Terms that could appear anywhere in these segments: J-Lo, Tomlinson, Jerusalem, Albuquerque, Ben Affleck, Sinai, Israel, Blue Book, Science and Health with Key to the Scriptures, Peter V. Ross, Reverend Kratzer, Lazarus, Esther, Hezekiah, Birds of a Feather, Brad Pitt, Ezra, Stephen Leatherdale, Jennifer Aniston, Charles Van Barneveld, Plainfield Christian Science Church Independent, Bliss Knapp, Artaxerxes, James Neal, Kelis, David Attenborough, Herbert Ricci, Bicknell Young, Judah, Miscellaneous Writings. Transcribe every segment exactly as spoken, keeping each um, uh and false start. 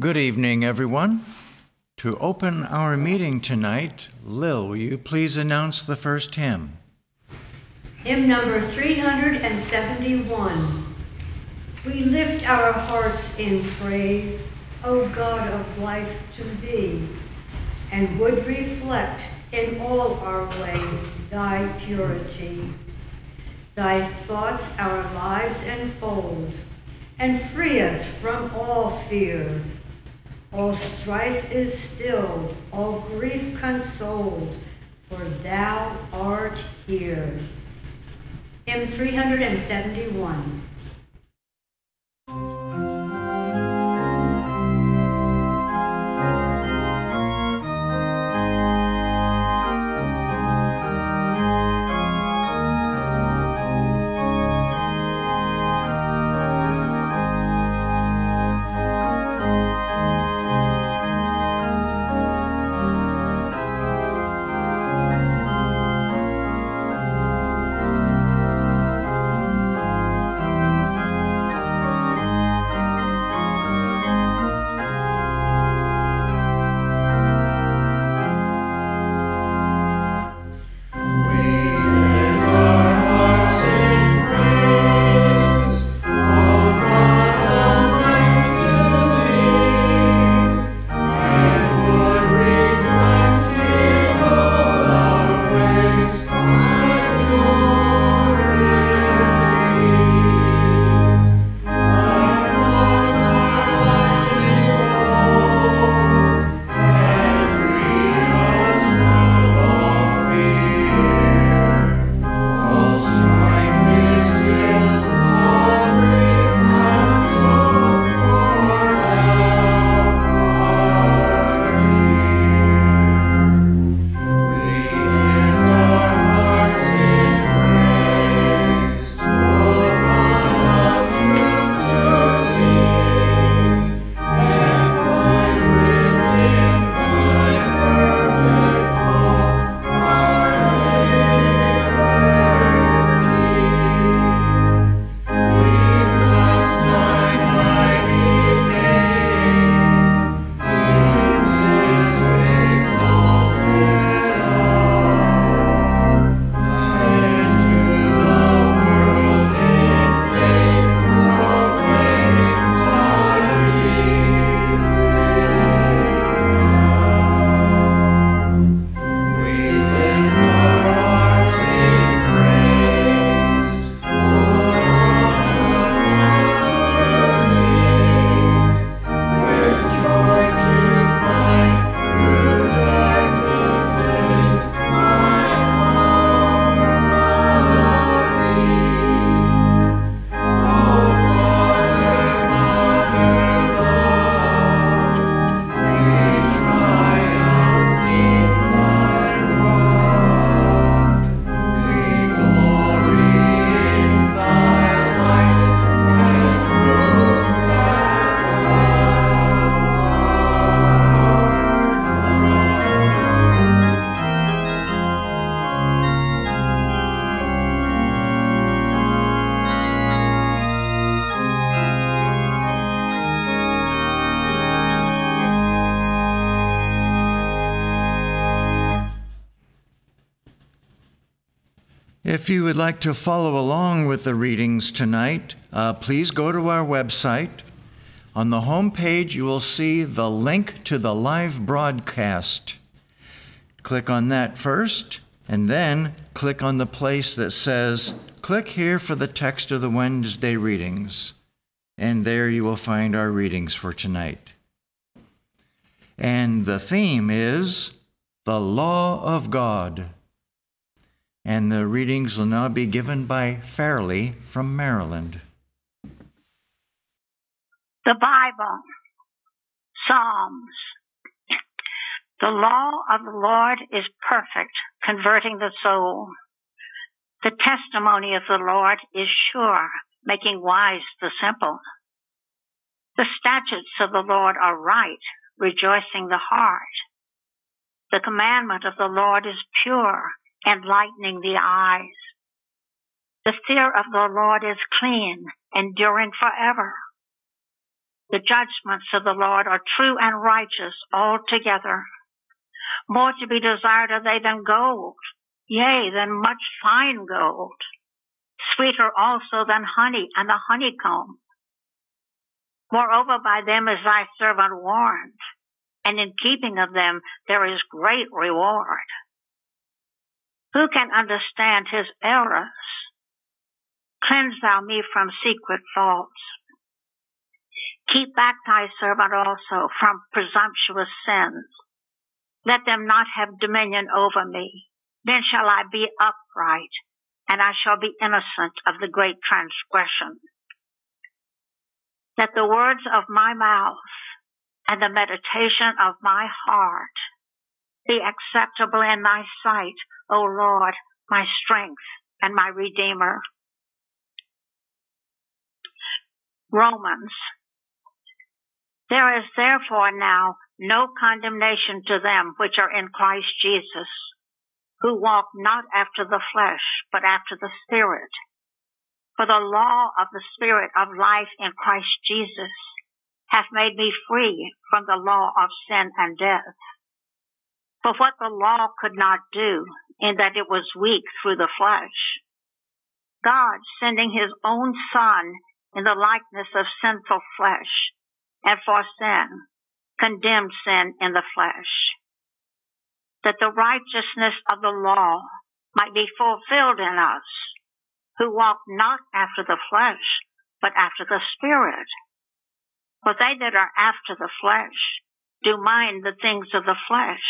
Good evening, everyone. To open our meeting tonight, Lil, will you please announce the first hymn? Hymn number three hundred seventy-one. We lift our hearts in praise, O God of life, to Thee, and would reflect in all our ways Thy purity. Thy thoughts our lives enfold, and free us from all fear. All strife is stilled, all grief consoled, for Thou art here. Hymn three hundred seventy-one. If you would like to follow along with the readings tonight, uh, please go to our website. On the home page, you will see the link to the live broadcast. Click on that first, and then click on the place that says, click here for the text of the Wednesday readings. And there you will find our readings for tonight. And the theme is the law of God. And the readings will now be given by Fairley from Maryland. The Bible, Psalms. The law of the Lord is perfect, converting the soul. The testimony of the Lord is sure, making wise the simple. The statutes of the Lord are right, rejoicing the heart. The commandment of the Lord is pure, enlightening the eyes. The fear of the Lord is clean, enduring forever. The judgments of the Lord are true and righteous altogether. More to be desired are they than gold, yea, than much fine gold, sweeter also than honey and the honeycomb. Moreover, by them is thy servant warned, and in keeping of them there is great reward. Who can understand his errors? Cleanse thou me from secret faults. Keep back thy servant also from presumptuous sins. Let them not have dominion over me. Then shall I be upright, and I shall be innocent of the great transgression. That the words of my mouth and the meditation of my heart be acceptable in thy sight, O Lord, my strength and my Redeemer. Romans. There is therefore now no condemnation to them which are in Christ Jesus, who walk not after the flesh, but after the Spirit. For the law of the Spirit of life in Christ Jesus hath made me free from the law of sin and death. For what the law could not do, in that it was weak through the flesh, God, sending his own Son in the likeness of sinful flesh, and for sin, condemned sin in the flesh, that the righteousness of the law might be fulfilled in us, who walk not after the flesh, but after the Spirit. For they that are after the flesh do mind the things of the flesh,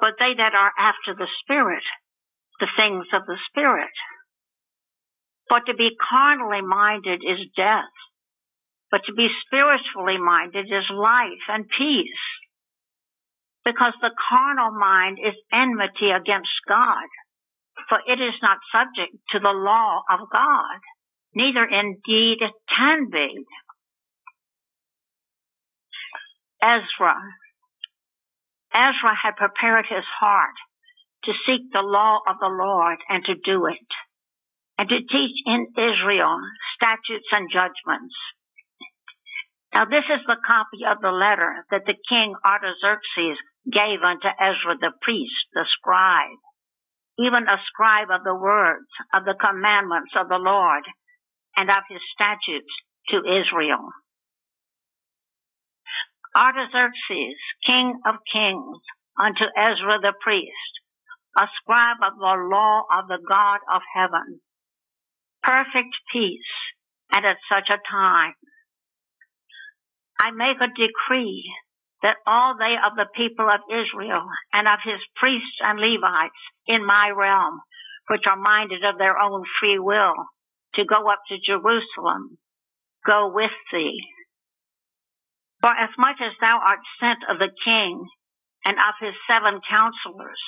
but they that are after the Spirit, the things of the Spirit. For to be carnally minded is death, but to be spiritually minded is life and peace. Because the carnal mind is enmity against God, for it is not subject to the law of God, neither indeed it can be. Ezra. Ezra had prepared his heart to seek the law of the Lord and to do it, and to teach in Israel statutes and judgments. Now this is the copy of the letter that the king Artaxerxes gave unto Ezra the priest, the scribe, even a scribe of the words of the commandments of the Lord and of his statutes to Israel. Artaxerxes, king of kings, unto Ezra the priest, a scribe of the law of the God of heaven, perfect peace, and at such a time. I make a decree that all they of the people of Israel and of his priests and Levites in my realm, which are minded of their own free will, to go up to Jerusalem, go with thee. For as much as thou art sent of the king and of his seven counselors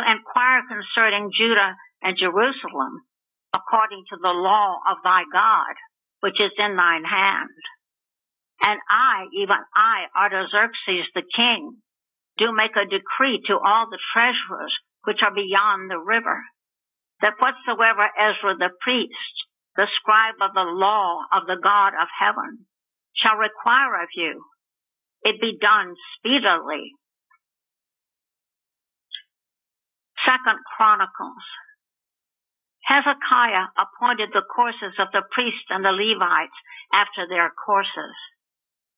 to inquire concerning Judah and Jerusalem, according to the law of thy God, which is in thine hand. And I, even I, Artaxerxes the king, do make a decree to all the treasurers which are beyond the river, that whatsoever Ezra the priest, the scribe of the law of the God of heaven, shall require of you, it be done speedily. Second Chronicles. Hezekiah appointed the courses of the priests and the Levites after their courses,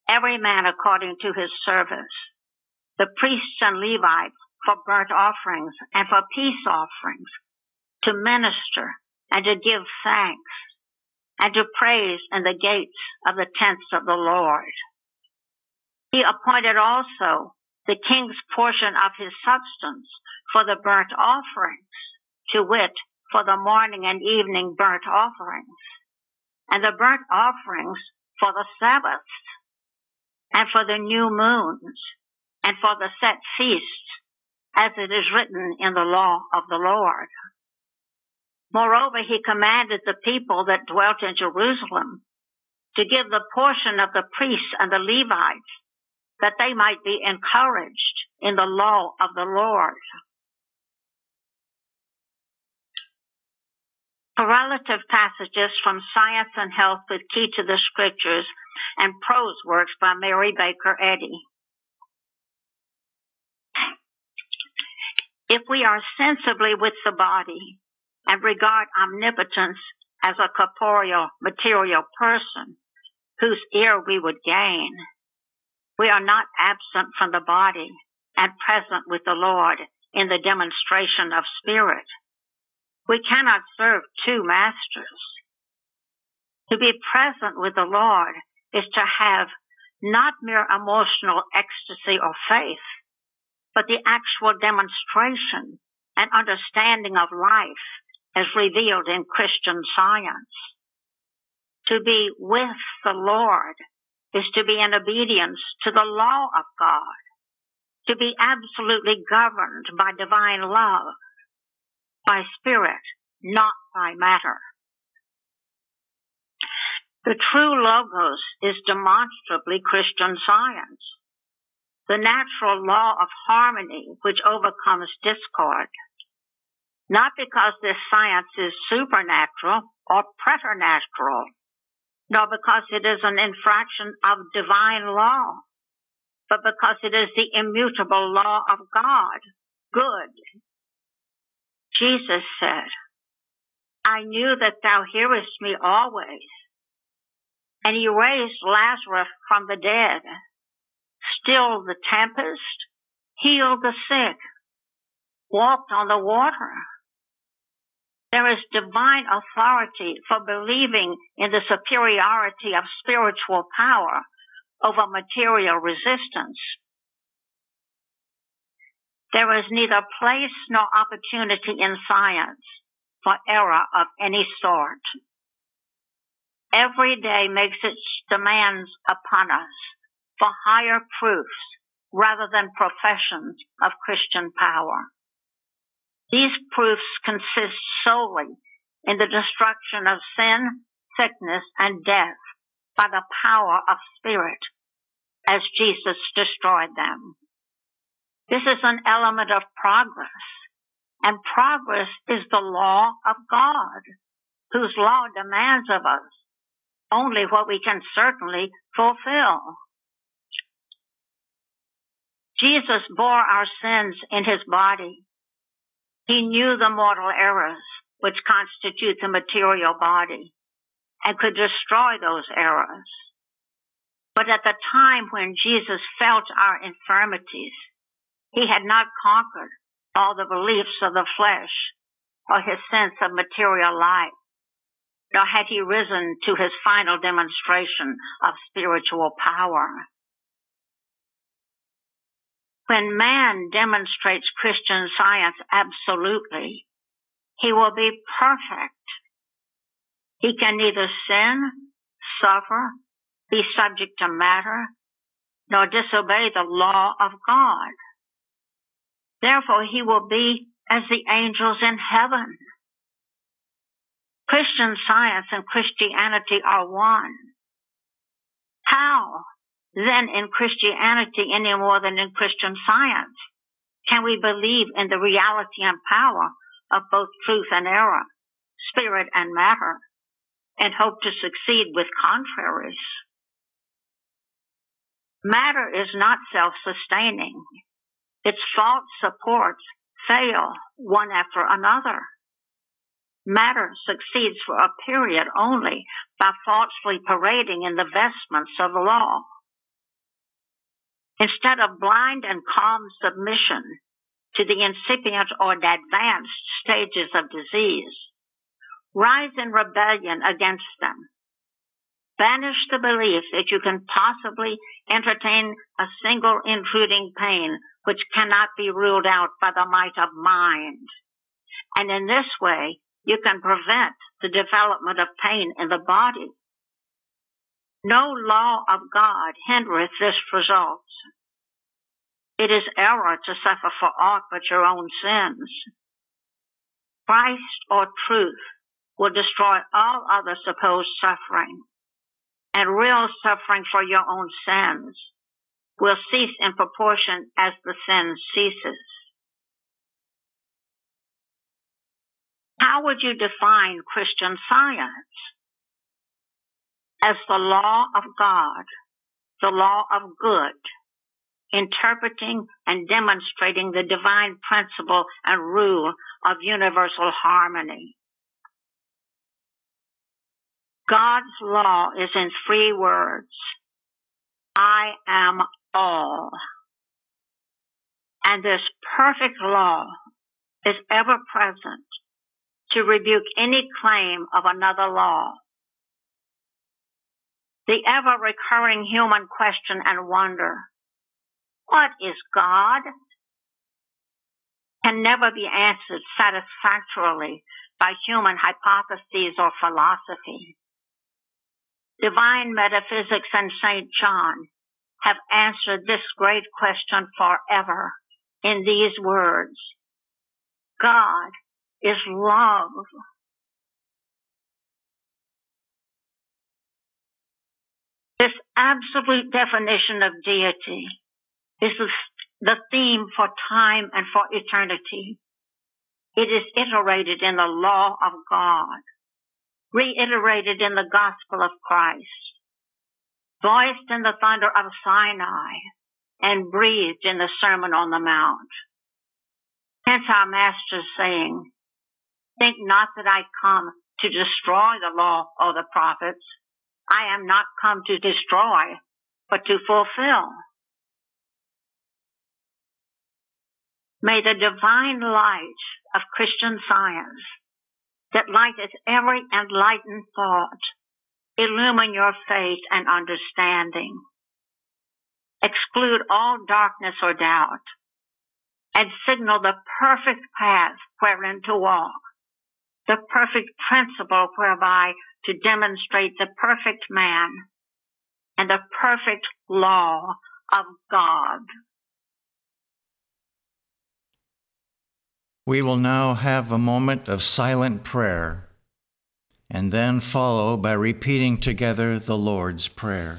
every man according to his service, the priests and Levites for burnt offerings and for peace offerings, to minister and to give thanks and to praise in the gates of the tents of the Lord. He appointed also the king's portion of his substance for the burnt offerings, to wit, for the morning and evening burnt offerings, and the burnt offerings for the Sabbaths, and for the new moons, and for the set feasts, as it is written in the law of the Lord. Moreover, he commanded the people that dwelt in Jerusalem to give the portion of the priests and the Levites, that they might be encouraged in the law of the Lord. Correlative passages from Science and Health with Key to the Scriptures and prose works by Mary Baker Eddy. If we are sensibly with the body and regard omnipotence as a corporeal, material person whose ear we would gain, we are not absent from the body and present with the Lord in the demonstration of spirit. We cannot serve two masters. To be present with the Lord is to have not mere emotional ecstasy or faith, but the actual demonstration and understanding of life as revealed in Christian Science. To be with the Lord is to be in obedience to the law of God, to be absolutely governed by divine love, by spirit, not by matter. The true logos is demonstrably Christian Science, the natural law of harmony which overcomes discord, not because this science is supernatural or preternatural, nor because it is an infraction of divine law, but because it is the immutable law of God, good. Jesus said, "I knew that thou hearest me always." And he raised Lazarus from the dead, stilled the tempest, healed the sick, walked on the water. There is divine authority for believing in the superiority of spiritual power over material resistance. There is neither place nor opportunity in science for error of any sort. Every day makes its demands upon us for higher proofs rather than professions of Christian power. These proofs consist solely in the destruction of sin, sickness, and death by the power of spirit, as Jesus destroyed them. This is an element of progress, and progress is the law of God, whose law demands of us only what we can certainly fulfill. Jesus bore our sins in his body. He knew the mortal errors which constitute the material body and could destroy those errors. But at the time when Jesus felt our infirmities, he had not conquered all the beliefs of the flesh or his sense of material life, nor had he risen to his final demonstration of spiritual power. When man demonstrates Christian Science absolutely, he will be perfect. He can neither sin, suffer, be subject to matter, nor disobey the law of God. Therefore, he will be as the angels in heaven. Christian Science and Christianity are one. How, then, in Christianity any more than in Christian Science, can we believe in the reality and power of both truth and error, spirit and matter, and hope to succeed with contraries? Matter is not self-sustaining. Its false supports fail one after another. Matter succeeds for a period only by falsely parading in the vestments of law. Instead of blind and calm submission to the incipient or advanced stages of disease, rise in rebellion against them. Banish the belief that you can possibly entertain a single intruding pain which cannot be ruled out by the might of mind. And in this way, you can prevent the development of pain in the body. No law of God hindereth this result. It is error to suffer for aught but your own sins. Christ or truth will destroy all other supposed suffering, and real suffering for your own sins will cease in proportion as the sin ceases. How would you define Christian Science? as the law of God, the law of good, interpreting and demonstrating the divine principle and rule of universal harmony. God's law is in three words: I am all. And this perfect law is ever present to rebuke any claim of another law. The ever recurring human question and wonder, what is God, can never be answered satisfactorily by human hypotheses or philosophy. Divine metaphysics and Saint John have answered this great question forever in these words: God is love. This absolute definition of deity is the theme for time and for eternity. It is iterated in the law of God, reiterated in the gospel of Christ, voiced in the thunder of Sinai, and breathed in the Sermon on the Mount. Hence our Master's saying, think not that I come to destroy the law or the prophets. I am not come to destroy, but to fulfill. May the divine light of Christian Science, that lighteth every enlightened thought, illumine your faith and understanding, exclude all darkness or doubt, and signal the perfect path wherein to walk, the perfect principle whereby to demonstrate the perfect man and the perfect law of God. We will now have a moment of silent prayer, and then follow by repeating together the Lord's Prayer.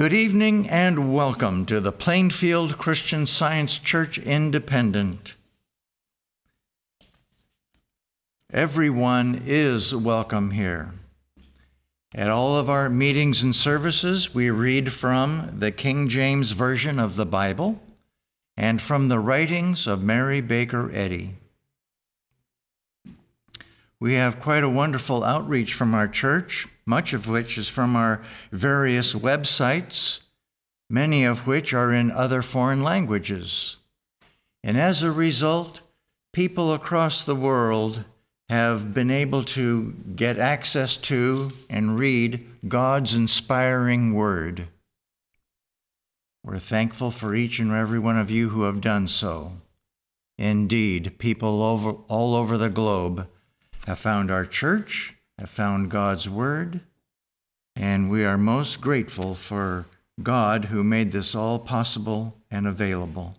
Good evening and welcome to the Plainfield Christian Science Church Independent. Everyone is welcome here. At all of our meetings and services, we read from the King James Version of the Bible and from the writings of Mary Baker Eddy. We have quite a wonderful outreach from our church, much of which is from our various websites, many of which are in other foreign languages. And as a result, people across the world have been able to get access to and read God's inspiring word. We're thankful for each and every one of you who have done so. Indeed, people over, all over the globe have found our church, have found God's word, and we are most grateful for God who made this all possible and available.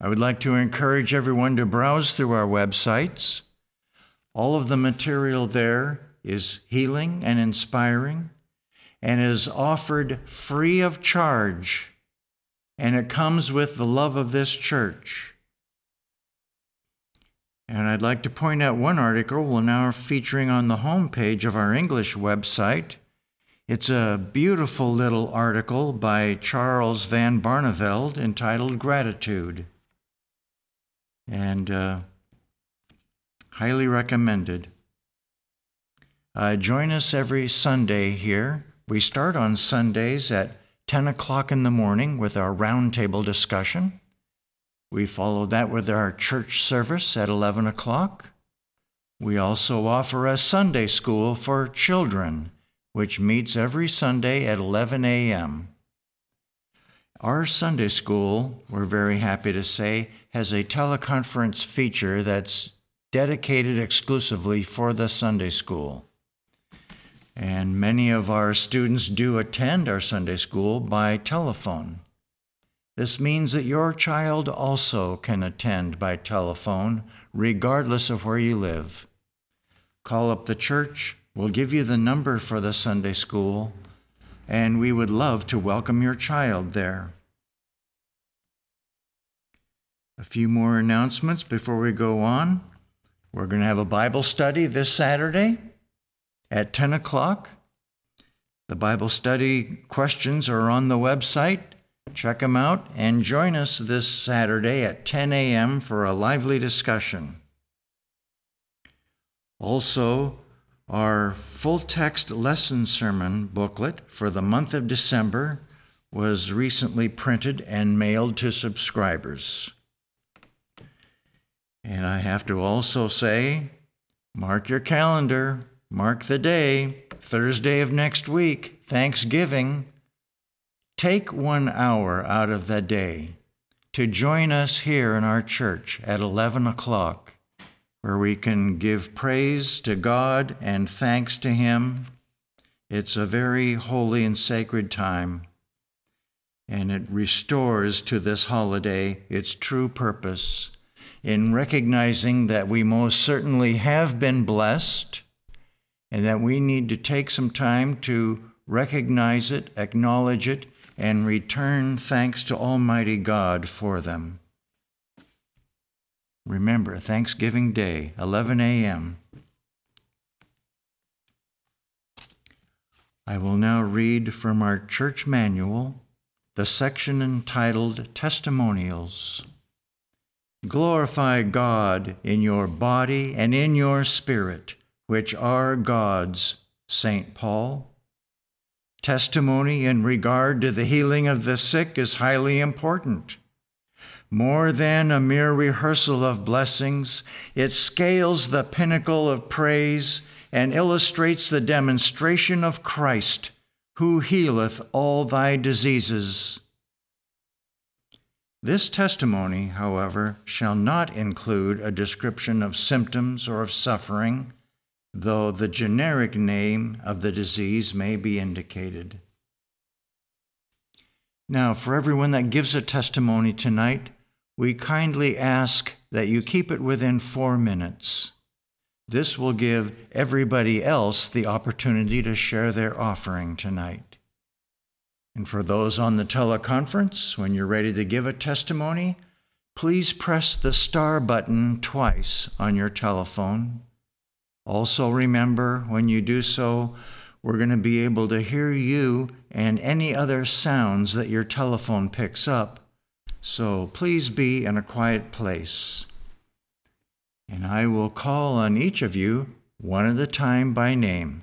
I would like to encourage everyone to browse through our websites. All of the material there is healing and inspiring and is offered free of charge, and it comes with the love of this church. And I'd like to point out one article we're now featuring on the homepage of our English website. It's a beautiful little article by Charles Van Barneveld entitled Gratitude. And uh, highly recommended. Uh, join us every Sunday here. We start on Sundays at ten o'clock in the morning with our roundtable discussion. We follow that with our church service at eleven o'clock. We also offer a Sunday school for children, which meets every Sunday at eleven a.m. Our Sunday school, we're very happy to say, has a teleconference feature that's dedicated exclusively for the Sunday school. And many of our students do attend our Sunday school by telephone. This means that your child also can attend by telephone, regardless of where you live. Call up the church. We'll give you the number for the Sunday school, and we would love to welcome your child there. A few more announcements before we go on. We're going to have a Bible study this Saturday at ten o'clock. The Bible study questions are on the website. Check them out and join us this Saturday at ten a.m. for a lively discussion. Also, our full-text lesson sermon booklet for the month of December was recently printed and mailed to subscribers. And I have to also say, mark your calendar, mark the day, Thursday of next week, Thanksgiving. Take one hour out of the day to join us here in our church at eleven o'clock, where we can give praise to God and thanks to Him. It's a very holy and sacred time, and it restores to this holiday its true purpose in recognizing that we most certainly have been blessed and that we need to take some time to recognize it, acknowledge it, and return thanks to Almighty God for them. Remember, Thanksgiving Day, eleven a.m. I will now read from our church manual the section entitled Testimonials. Glorify God in your body and in your spirit, which are God's, Saint Paul. Testimony in regard to the healing of the sick is highly important. More than a mere rehearsal of blessings, it scales the pinnacle of praise and illustrates the demonstration of Christ, who healeth all thy diseases. This testimony, however, shall not include a description of symptoms or of suffering, though the generic name of the disease may be indicated. Now, for everyone that gives a testimony tonight, we kindly ask that you keep it within four minutes. This will give everybody else the opportunity to share their offering tonight. And for those on the teleconference, when you're ready to give a testimony, please press the star button twice on your telephone. Also remember, when you do so, we're going to be able to hear you and any other sounds that your telephone picks up. So please be in a quiet place. And I will call on each of you one at a time by name.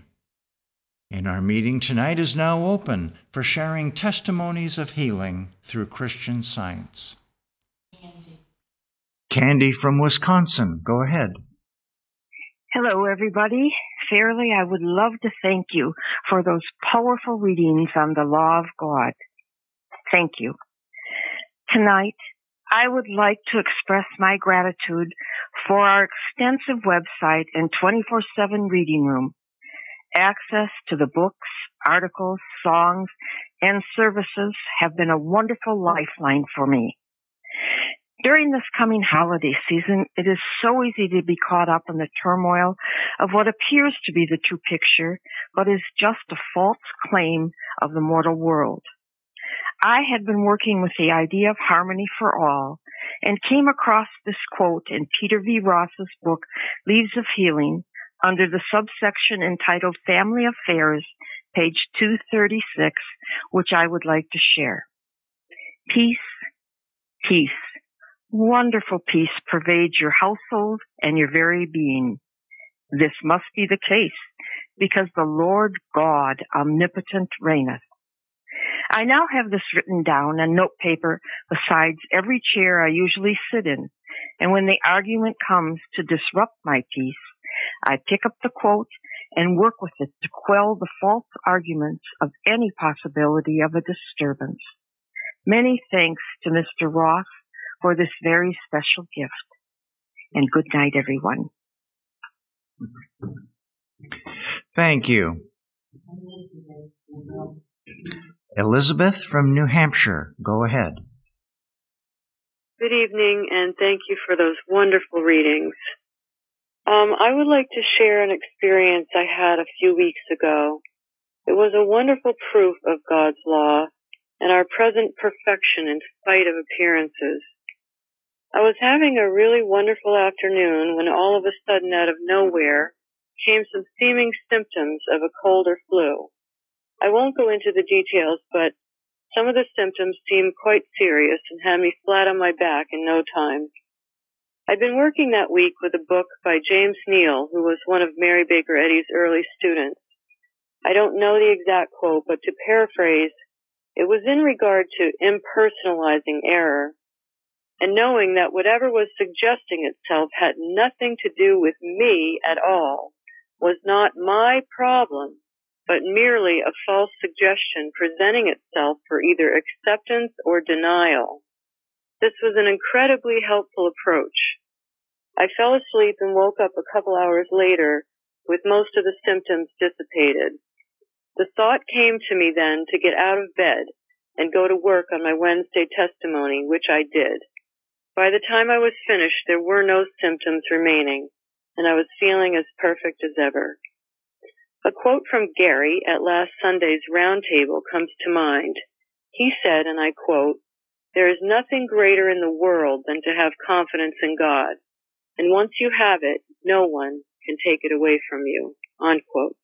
And our meeting tonight is now open for sharing testimonies of healing through Christian Science. Candy, Candy from Wisconsin, go ahead. Hello, everybody. Fairly, I would love to thank you for those powerful readings on the law of God. Thank you. Tonight, I would like to express my gratitude for our extensive website and twenty-four seven reading room. Access to the books, articles, songs, and services have been a wonderful lifeline for me. During this coming holiday season, it is so easy to be caught up in the turmoil of what appears to be the true picture, but is just a false claim of the mortal world. I had been working with the idea of harmony for all and came across this quote in Peter V. Ross's book, Leaves of Healing, under the subsection entitled Family Affairs, page two thirty-six, which I would like to share. Peace, peace. Wonderful peace pervades your household and your very being. This must be the case, because the Lord God omnipotent reigneth. I now have this written down on notepaper besides every chair I usually sit in, and when the argument comes to disrupt my peace, I pick up the quote and work with it to quell the false arguments of any possibility of a disturbance. Many thanks to Mister Ross for this very special gift. And good night, everyone. Thank you. Elizabeth from New Hampshire, go ahead. Good evening, and thank you for those wonderful readings. Um, I would like to share an experience I had a few weeks ago. It was a wonderful proof of God's law and our present perfection in spite of appearances. I was having a really wonderful afternoon when all of a sudden, out of nowhere, came some seeming symptoms of a cold or flu. I won't go into the details, but some of the symptoms seemed quite serious and had me flat on my back in no time. I'd been working that week with a book by James Neal, who was one of Mary Baker Eddy's early students. I don't know the exact quote, but to paraphrase, it was in regard to impersonalizing error, and knowing that whatever was suggesting itself had nothing to do with me at all, was not my problem, but merely a false suggestion presenting itself for either acceptance or denial. This was an incredibly helpful approach. I fell asleep and woke up a couple hours later with most of the symptoms dissipated. The thought came to me then to get out of bed and go to work on my Wednesday testimony, which I did. By the time I was finished, there were no symptoms remaining, and I was feeling as perfect as ever. A quote from Gary at last Sunday's roundtable comes to mind. He said, and I quote, "There is nothing greater in the world than to have confidence in God, and once you have it, no one can take it away from you," unquote.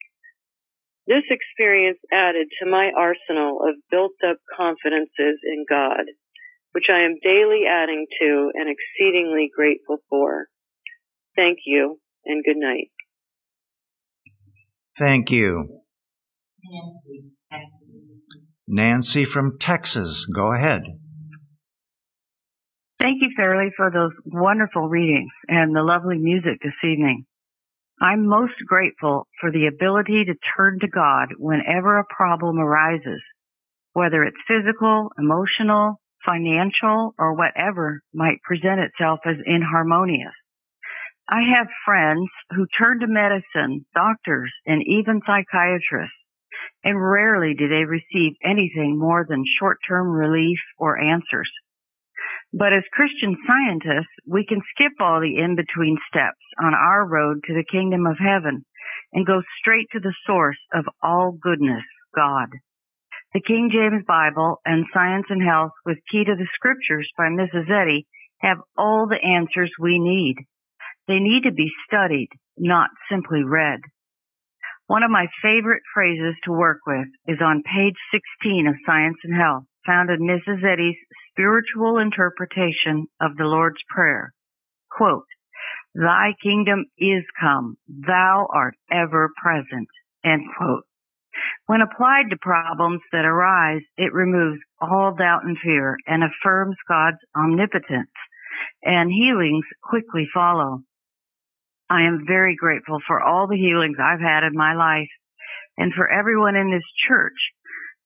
This experience added to my arsenal of built-up confidences in God, which I am daily adding to and exceedingly grateful for. Thank you, and good night. Thank you. Nancy, Nancy from Texas, go ahead. Thank you, Fairley, for those wonderful readings and the lovely music this evening. I'm most grateful for the ability to turn to God whenever a problem arises, whether it's physical, emotional, financial, or whatever might present itself as inharmonious. I have friends who turn to medicine, doctors, and even psychiatrists, and rarely do they receive anything more than short-term relief or answers. But as Christian scientists, we can skip all the in-between steps on our road to the kingdom of heaven and go straight to the source of all goodness, God. The King James Bible and Science and Health with Key to the Scriptures by Missus Eddy have all the answers we need. They need to be studied, not simply read. One of my favorite phrases to work with is on page sixteen of Science and Health, found in Missus Eddy's Spiritual Interpretation of the Lord's Prayer. Quote, "Thy kingdom is come, thou art ever present," end quote. When applied to problems that arise, it removes all doubt and fear and affirms God's omnipotence, and healings quickly follow. I am very grateful for all the healings I've had in my life and for everyone in this church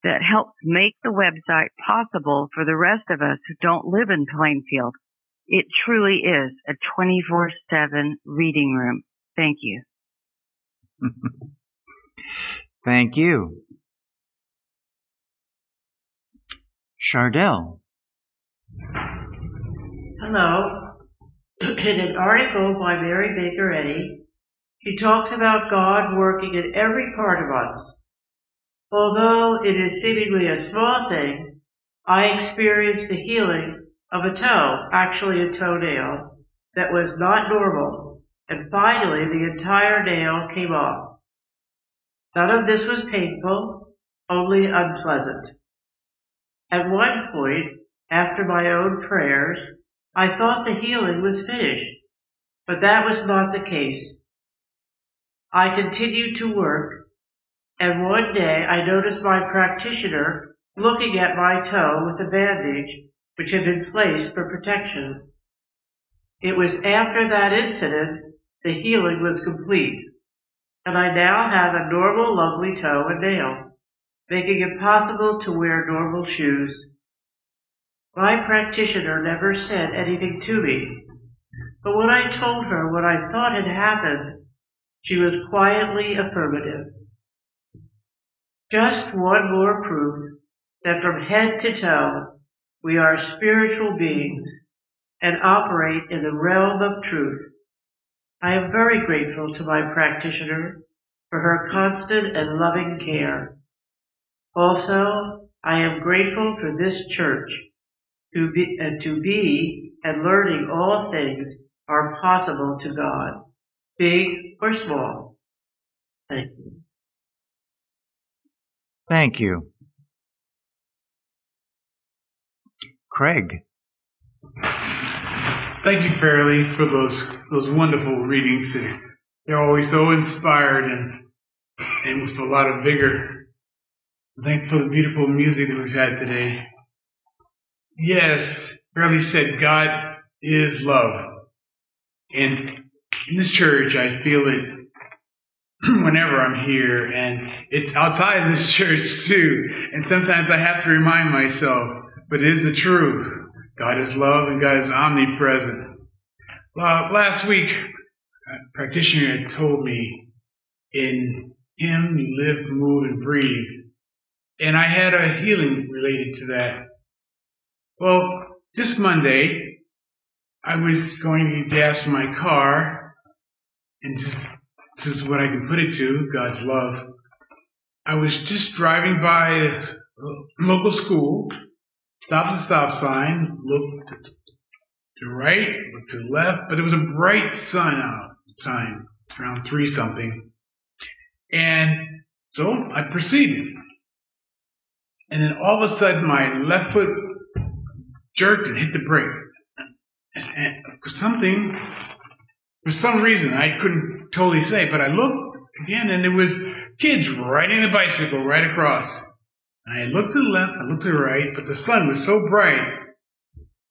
that helps make the website possible for the rest of us who don't live in Plainfield. It truly is a twenty-four seven reading room. Thank you. Thank you. Chardell. Hello. In an article by Mary Baker Eddy, she talks about God working in every part of us. Although it is seemingly a small thing, I experienced the healing of a toe, actually a toenail, that was not normal, and finally the entire nail came off. None of this was painful, only unpleasant. At one point, after my own prayers, I thought the healing was finished, but that was not the case. I continued to work, and one day I noticed my practitioner looking at my toe with a bandage which had been placed for protection. It was after that incident the healing was complete, and I now have a normal, lovely toe and nail, making it possible to wear normal shoes. My practitioner never said anything to me, but when I told her what I thought had happened, she was quietly affirmative. Just one more proof that from head to toe, we are spiritual beings and operate in the realm of truth. I am very grateful to my practitioner for her constant and loving care. Also, I am grateful for this church. To be, uh, to be and learning all things are possible to God, big or small. Thank you. Thank you. Craig. Thank you, Fairley, for those those wonderful readings. They're always so inspired and and with a lot of vigor. Thanks for the beautiful music that we've had today. Yes, Fairley said, God is love. And in this church, I feel it whenever I'm here. And it's outside this church, too. And sometimes I have to remind myself, but it is the truth. God is love and God is omnipresent. Last week, a practitioner had told me, in Him you live, move, and breathe. And I had a healing related to that. Well, this Monday, I was going to gas my car, and this is what I can put it to, God's love. I was just driving by a local school, stopped at the stop sign, looked to the right, looked to the left, but it was a bright sun out at the time, around three something. And so I proceeded. And then all of a sudden, my left foot jerked and hit the brake. And for something, for some reason, I couldn't totally say, but I looked again and it was kids riding the bicycle right across. And I looked to the left, I looked to the right, but the sun was so bright,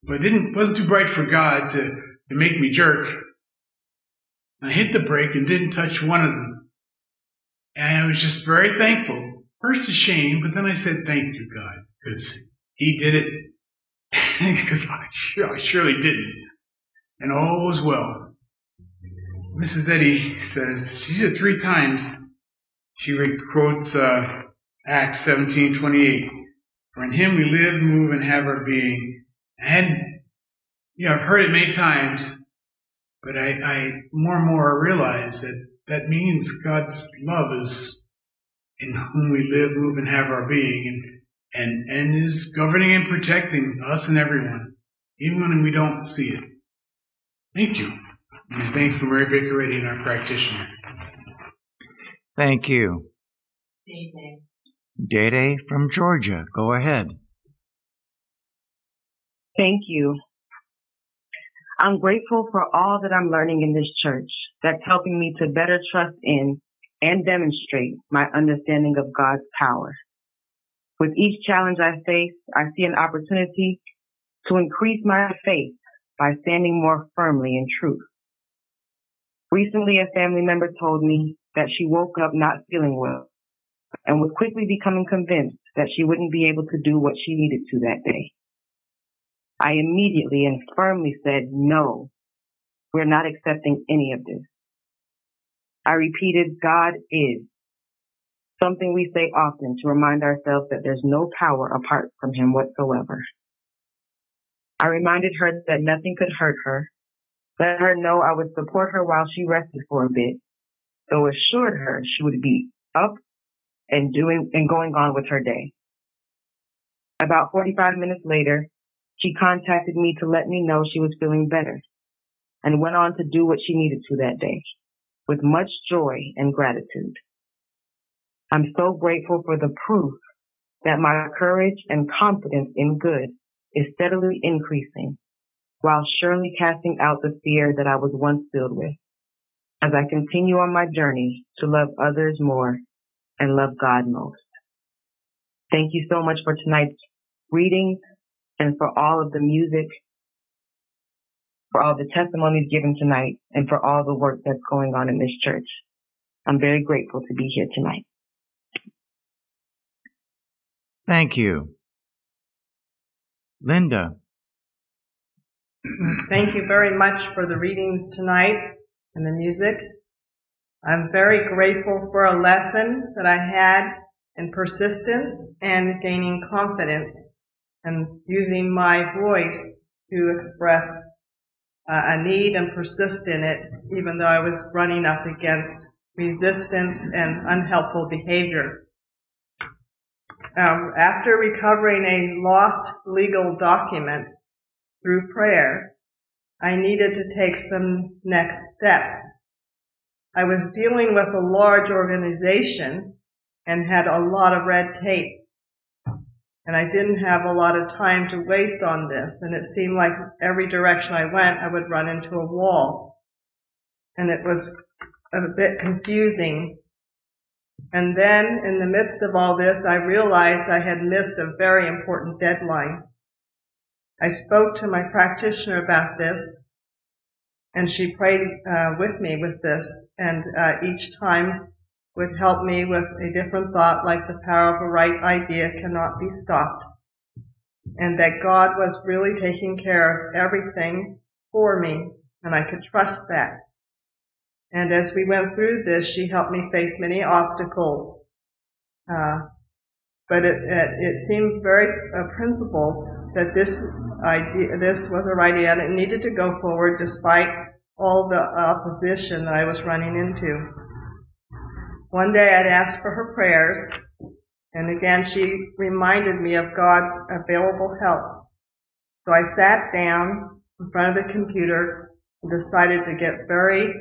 but it didn't, wasn't too bright for God to, to make me jerk. And I hit the brake and didn't touch one of them. And I was just very thankful. First ashamed, but then I said, thank you, God, because He did it. Because I, sure, I surely didn't. And all was well. Missus Eddy says, she did three times. She quotes uh, Acts seventeen twenty-eight. For in Him we live, move, and have our being. And you know, I've heard it many times, but I, I more and more realize that that means God's love is in whom we live, move, and have our being, and, and, and is governing and protecting us and everyone, even when we don't see it. Thank you. And thanks for Mary Baker Eddy and our practitioner. Thank you. Day-Day. Day-Day from Georgia. Go ahead. Thank you. I'm grateful for all that I'm learning in this church that's helping me to better trust in and demonstrate my understanding of God's power. With each challenge I face, I see an opportunity to increase my faith by standing more firmly in truth. Recently, a family member told me that she woke up not feeling well and was quickly becoming convinced that she wouldn't be able to do what she needed to that day. I immediately and firmly said, no, we're not accepting any of this. I repeated, God is, something we say often to remind ourselves that there's no power apart from him whatsoever. I reminded her that nothing could hurt her, let her know I would support her while she rested for a bit, so assured her she would be up and doing and going on with her day. About forty-five minutes later, she contacted me to let me know she was feeling better and went on to do what she needed to that day with much joy and gratitude. I'm so grateful for the proof that my courage and confidence in good is steadily increasing while surely casting out the fear that I was once filled with as I continue on my journey to love others more and love God most. Thank you so much for tonight's readings, and for all of the music, for all the testimonies given tonight, and for all the work that's going on in this church. I'm very grateful to be here tonight. Thank you. Linda. Thank you very much for the readings tonight and the music. I'm very grateful for a lesson that I had in persistence and gaining confidence, and using my voice to express uh, a need and persist in it, even though I was running up against resistance and unhelpful behavior. Um, after recovering a lost legal document through prayer, I needed to take some next steps. I was dealing with a large organization and had a lot of red tape, and I didn't have a lot of time to waste on this, and it seemed like every direction I went, I would run into a wall. And it was a bit confusing. And then, in the midst of all this, I realized I had missed a very important deadline. I spoke to my practitioner about this, and she prayed uh, with me with this, and uh, each time would help me with a different thought, like the power of a right idea cannot be stopped, and that God was really taking care of everything for me, and I could trust that. And as we went through this, she helped me face many obstacles. Uh, but it, it, it seemed very a principle that this idea, this was a right idea, and it needed to go forward despite all the opposition that I was running into. One day I'd asked for her prayers, and again she reminded me of God's available help. So I sat down in front of the computer and decided to get very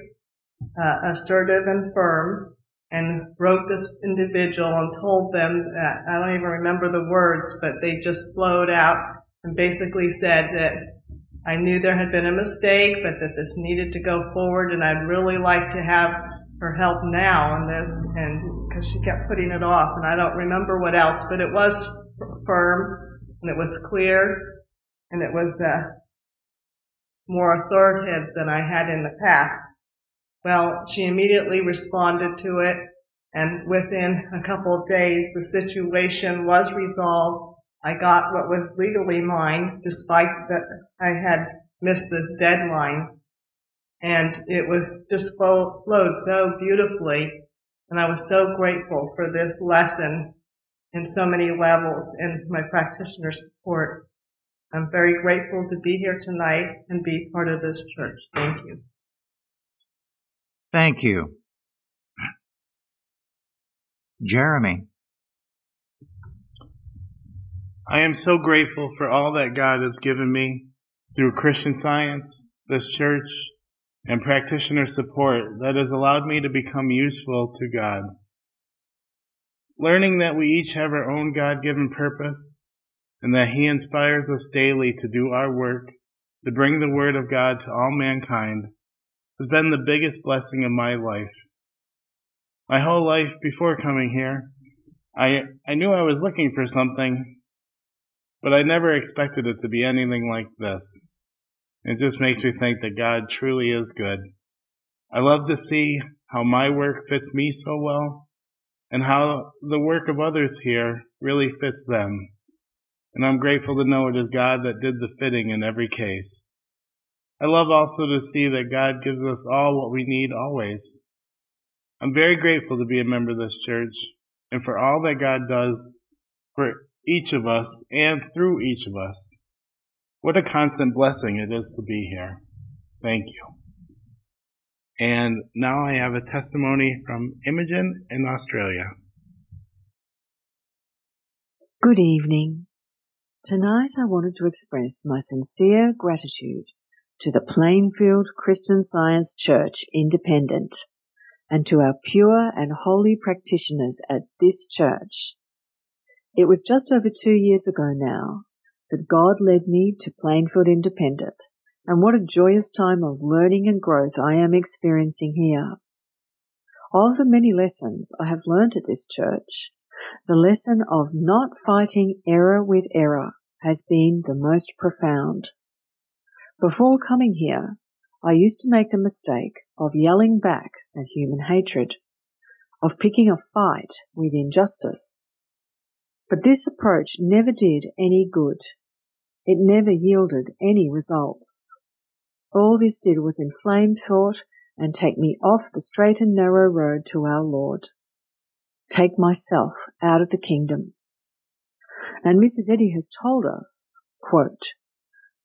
uh, assertive and firm, and wrote this individual and told them that, I don't even remember the words, but they just flowed out and basically said that I knew there had been a mistake, but that this needed to go forward, and I'd really like to have her help now on this, and because she kept putting it off, and I don't remember what else, but it was firm, and it was clear, and it was uh, more authoritative than I had in the past. Well, she immediately responded to it, and within a couple of days, the situation was resolved. I got what was legally mine, despite that I had missed this deadline. And it was just flowed so beautifully, and I was so grateful for this lesson in so many levels and my practitioner's support. I'm very grateful to be here tonight and be part of this church. Thank you. Thank you. Jeremy. I am so grateful for all that God has given me through Christian Science, this church, and practitioner support that has allowed me to become useful to God. Learning that we each have our own God-given purpose and that He inspires us daily to do our work, to bring the Word of God to all mankind, has been the biggest blessing of my life. My whole life before coming here, I I knew I was looking for something, but I never expected it to be anything like this. It just makes me think that God truly is good. I love to see how my work fits me so well, and how the work of others here really fits them. And I'm grateful to know it is God that did the fitting in every case. I love also to see that God gives us all what we need always. I'm very grateful to be a member of this church and for all that God does for each of us and through each of us. What a constant blessing it is to be here. Thank you. And now I have a testimony from Imogen in Australia. Good evening. Tonight I wanted to express my sincere gratitude to the Plainfield Christian Science Church Independent and to our pure and holy practitioners at this church. It was just over two years ago now that God led me to Plainfield Independent, and what a joyous time of learning and growth I am experiencing here. Of the many lessons I have learnt at this church, the lesson of not fighting error with error has been the most profound. Before coming here, I used to make the mistake of yelling back at human hatred, of picking a fight with injustice. But this approach never did any good. It never yielded any results. All this did was inflame thought and take me off the straight and narrow road to our Lord, take myself out of the kingdom. And Missus Eddy has told us, quote,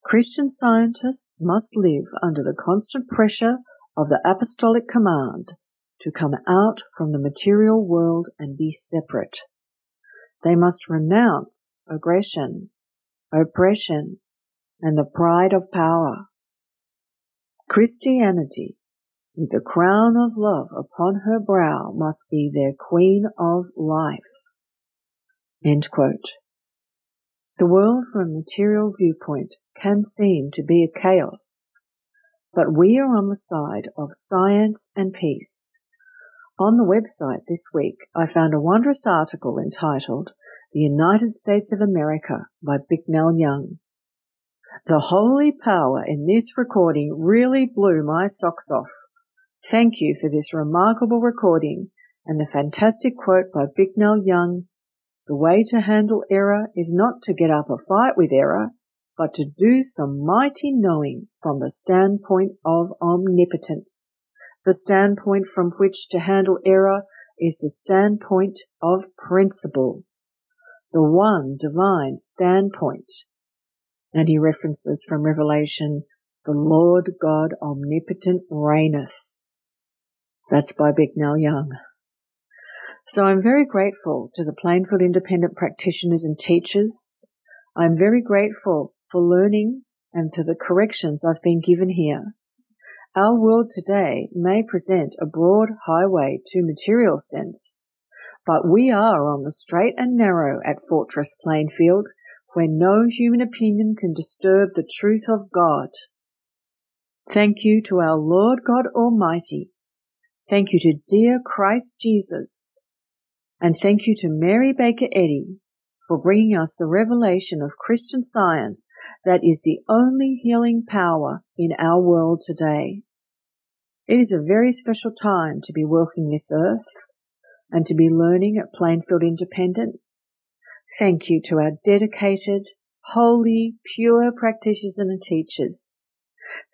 Christian scientists must live under the constant pressure of the apostolic command to come out from the material world and be separate. They must renounce aggression, oppression, and the pride of power. Christianity, with the crown of love upon her brow, must be their queen of life. End quote. The world from a material viewpoint can seem to be a chaos, but we are on the side of science and peace. On the website this week, I found a wondrous article entitled The United States of America by Bicknell Young. The holy power in this recording really blew my socks off. Thank you for this remarkable recording and the fantastic quote by Bicknell Young, the way to handle error is not to get up a fight with error, but to do some mighty knowing from the standpoint of omnipotence. The standpoint from which to handle error is the standpoint of principle, the one divine standpoint. And he references from Revelation, the Lord God omnipotent reigneth. That's by Bicknell Young. So I'm very grateful to the Plainfield Independent practitioners and teachers. I'm very grateful for learning and for the corrections I've been given here. Our world today may present a broad highway to material sense, but we are on the straight and narrow at Fortress Plainfield, where no human opinion can disturb the truth of God. Thank you to our Lord God Almighty. Thank you to dear Christ Jesus, and thank you to Mary Baker Eddy for bringing us the revelation of Christian Science that is the only healing power in our world today. It is a very special time to be walking this earth and to be learning at Plainfield Independent. Thank you to our dedicated, holy, pure practitioners and teachers.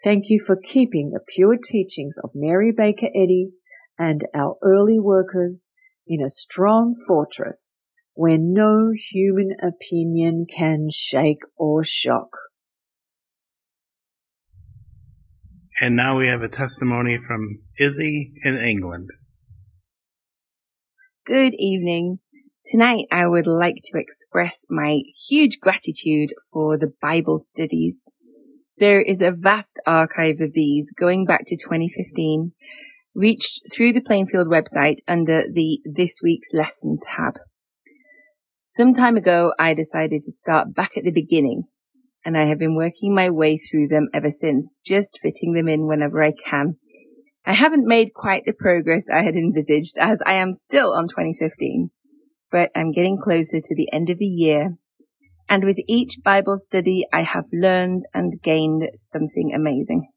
Thank you for keeping the pure teachings of Mary Baker Eddy and our early workers in a strong fortress where no human opinion can shake or shock. And now we have a testimony from Izzy in England. Good evening. Tonight I would like to express my huge gratitude for the Bible studies. There is a vast archive of these going back to twenty fifteen, reached through the Plainfield website under the This Week's Lesson tab. Some time ago I decided to start back at the beginning, and I have been working my way through them ever since, just fitting them in whenever I can. I haven't made quite the progress I had envisaged, as I am still on twenty fifteen, but I'm getting closer to the end of the year, and with each Bible study I have learned and gained something amazing.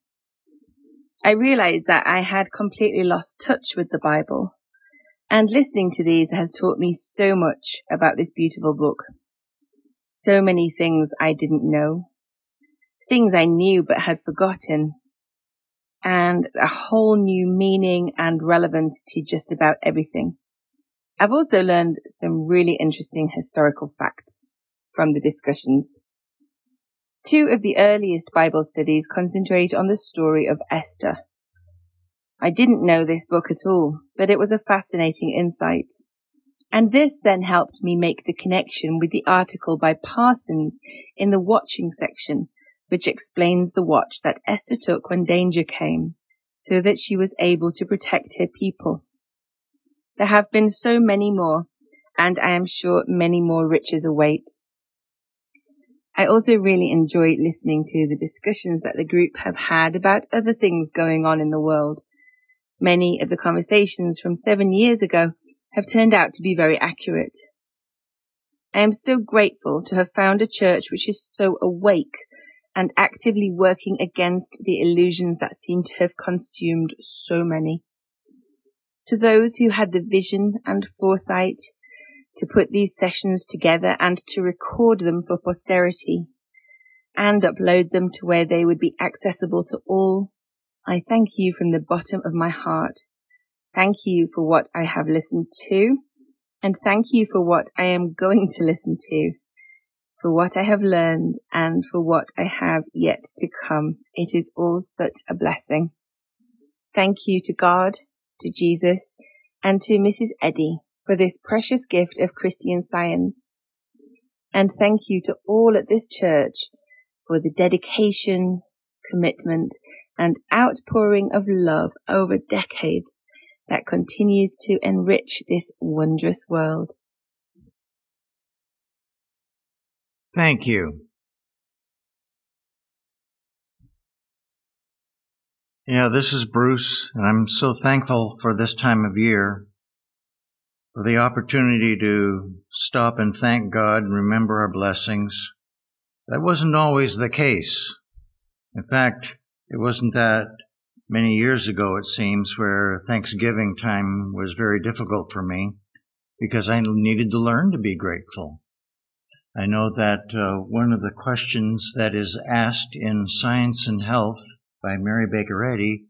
I realized that I had completely lost touch with the Bible, and listening to these has taught me so much about this beautiful book. So many things I didn't know, things I knew but had forgotten, and a whole new meaning and relevance to just about everything. I've also learned some really interesting historical facts from the discussions. Two of the earliest Bible studies concentrate on the story of Esther. I didn't know this book at all, but it was a fascinating insight. And this then helped me make the connection with the article by Parsons in the watching section, which explains the watch that Esther took when danger came, so that she was able to protect her people. There have been so many more, and I am sure many more riches await. I also really enjoy listening to the discussions that the group have had about other things going on in the world. Many of the conversations from seven years ago have turned out to be very accurate. I am so grateful to have found a church which is so awake and actively working against the illusions that seem to have consumed so many. To those who had the vision and foresight to put these sessions together and to record them for posterity and upload them to where they would be accessible to all, I thank you from the bottom of my heart. Thank you for what I have listened to, and thank you for what I am going to listen to, for what I have learned, and for what I have yet to come. It is all such a blessing. Thank you to God, to Jesus, and to Missus Eddy for this precious gift of Christian Science. And thank you to all at this church for the dedication, commitment, and outpouring of love over decades that continues to enrich this wondrous world. Thank you. Yeah, this is Bruce, and I'm so thankful for this time of year, for the opportunity to stop and thank God and remember our blessings. That wasn't always the case. In fact, it wasn't that many years ago, it seems, where Thanksgiving time was very difficult for me because I needed to learn to be grateful. I know that uh, one of the questions that is asked in Science and Health by Mary Baker Eddy,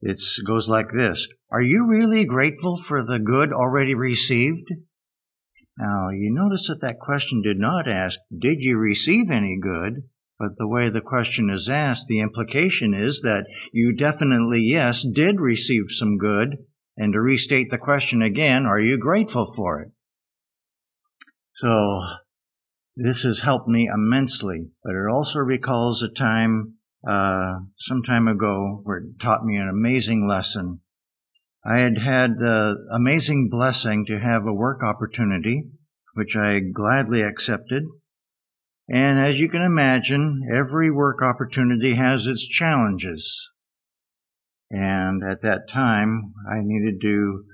it goes like this: are you really grateful for the good already received? Now, you notice that that question did not ask, did you receive any good? But the way the question is asked, the implication is that you definitely, yes, did receive some good. And to restate the question again, are you grateful for it? So this has helped me immensely, but it also recalls a time, uh, some time ago, where it taught me an amazing lesson. I had had the amazing blessing to have a work opportunity, which I gladly accepted. And as you can imagine, every work opportunity has its challenges. And at that time, I needed to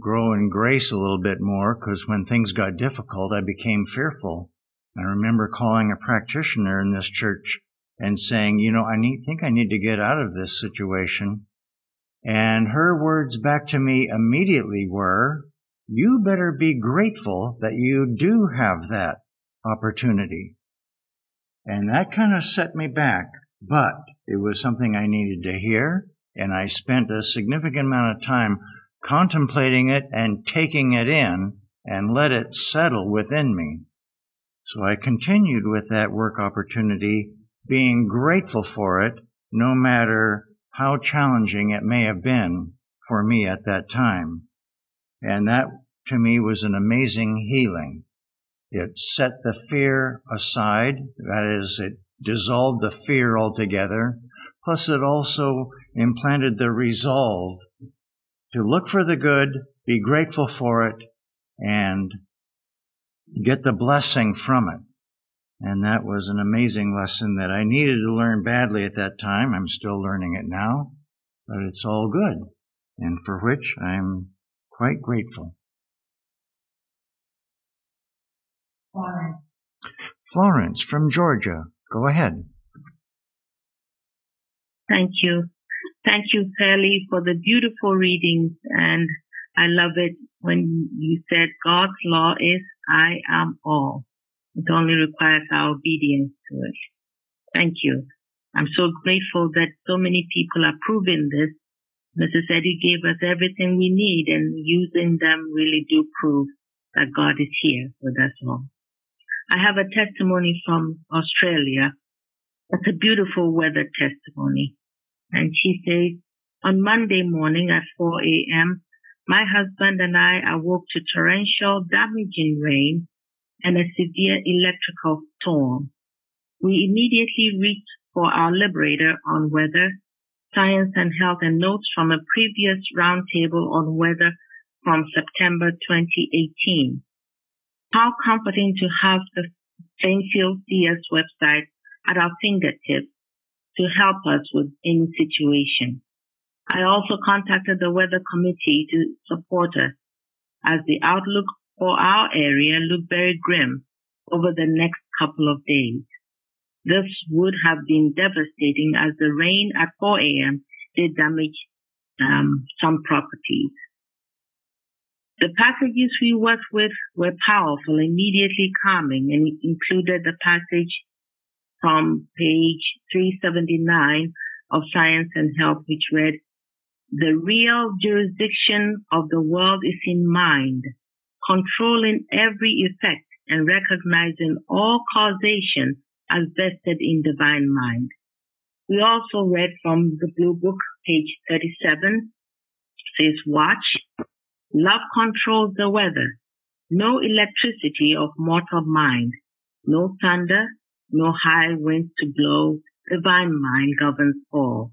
grow in grace a little bit more, because when things got difficult, I became fearful. I remember calling a practitioner in this church and saying, you know, I need, think I need to get out of this situation. And her words back to me immediately were, you better be grateful that you do have that opportunity. And that kind of set me back, but it was something I needed to hear, and I spent a significant amount of time contemplating it and taking it in and let it settle within me. So I continued with that work opportunity, being grateful for it, no matter how challenging it may have been for me at that time. And that, to me, was an amazing healing. It set the fear aside, that is, it dissolved the fear altogether, plus it also implanted the resolve to look for the good, be grateful for it, and get the blessing from it. And that was an amazing lesson that I needed to learn badly at that time. I'm still learning it now, but it's all good, and for which I'm quite grateful. Florence. Florence from Georgia. Go ahead. Thank you. Thank you, Kelly, for the beautiful readings, and I love it when you said God's law is I am all. It only requires our obedience to it. Thank you. I'm so grateful that so many people are proving this. Missus Eddy gave us everything we need, and using them really do prove that God is here with us all. I have a testimony from Australia. It's a beautiful weather testimony. And she says, on Monday morning at four a.m., my husband and I awoke to torrential, damaging rain and a severe electrical storm. We immediately reached for our liberator on weather, science and health, and notes from a previous roundtable on weather from September twenty eighteen. How comforting to have the Plainfield C S website at our fingertips to help us with any situation. I also contacted the weather committee to support us, as the outlook for our area looked very grim over the next couple of days. This would have been devastating, as the rain at four a.m. did damage um, some properties. The passages we worked with were powerful, immediately calming, and included the passage from page three seventy-nine of Science and Health, which read, "The real jurisdiction of the world is in mind, controlling every effect and recognizing all causation as vested in divine mind." We also read from the Blue Book, page thirty-seven, says, "Watch, love controls the weather, no electricity of mortal mind, no thunder, no high winds to blow, divine mind governs all."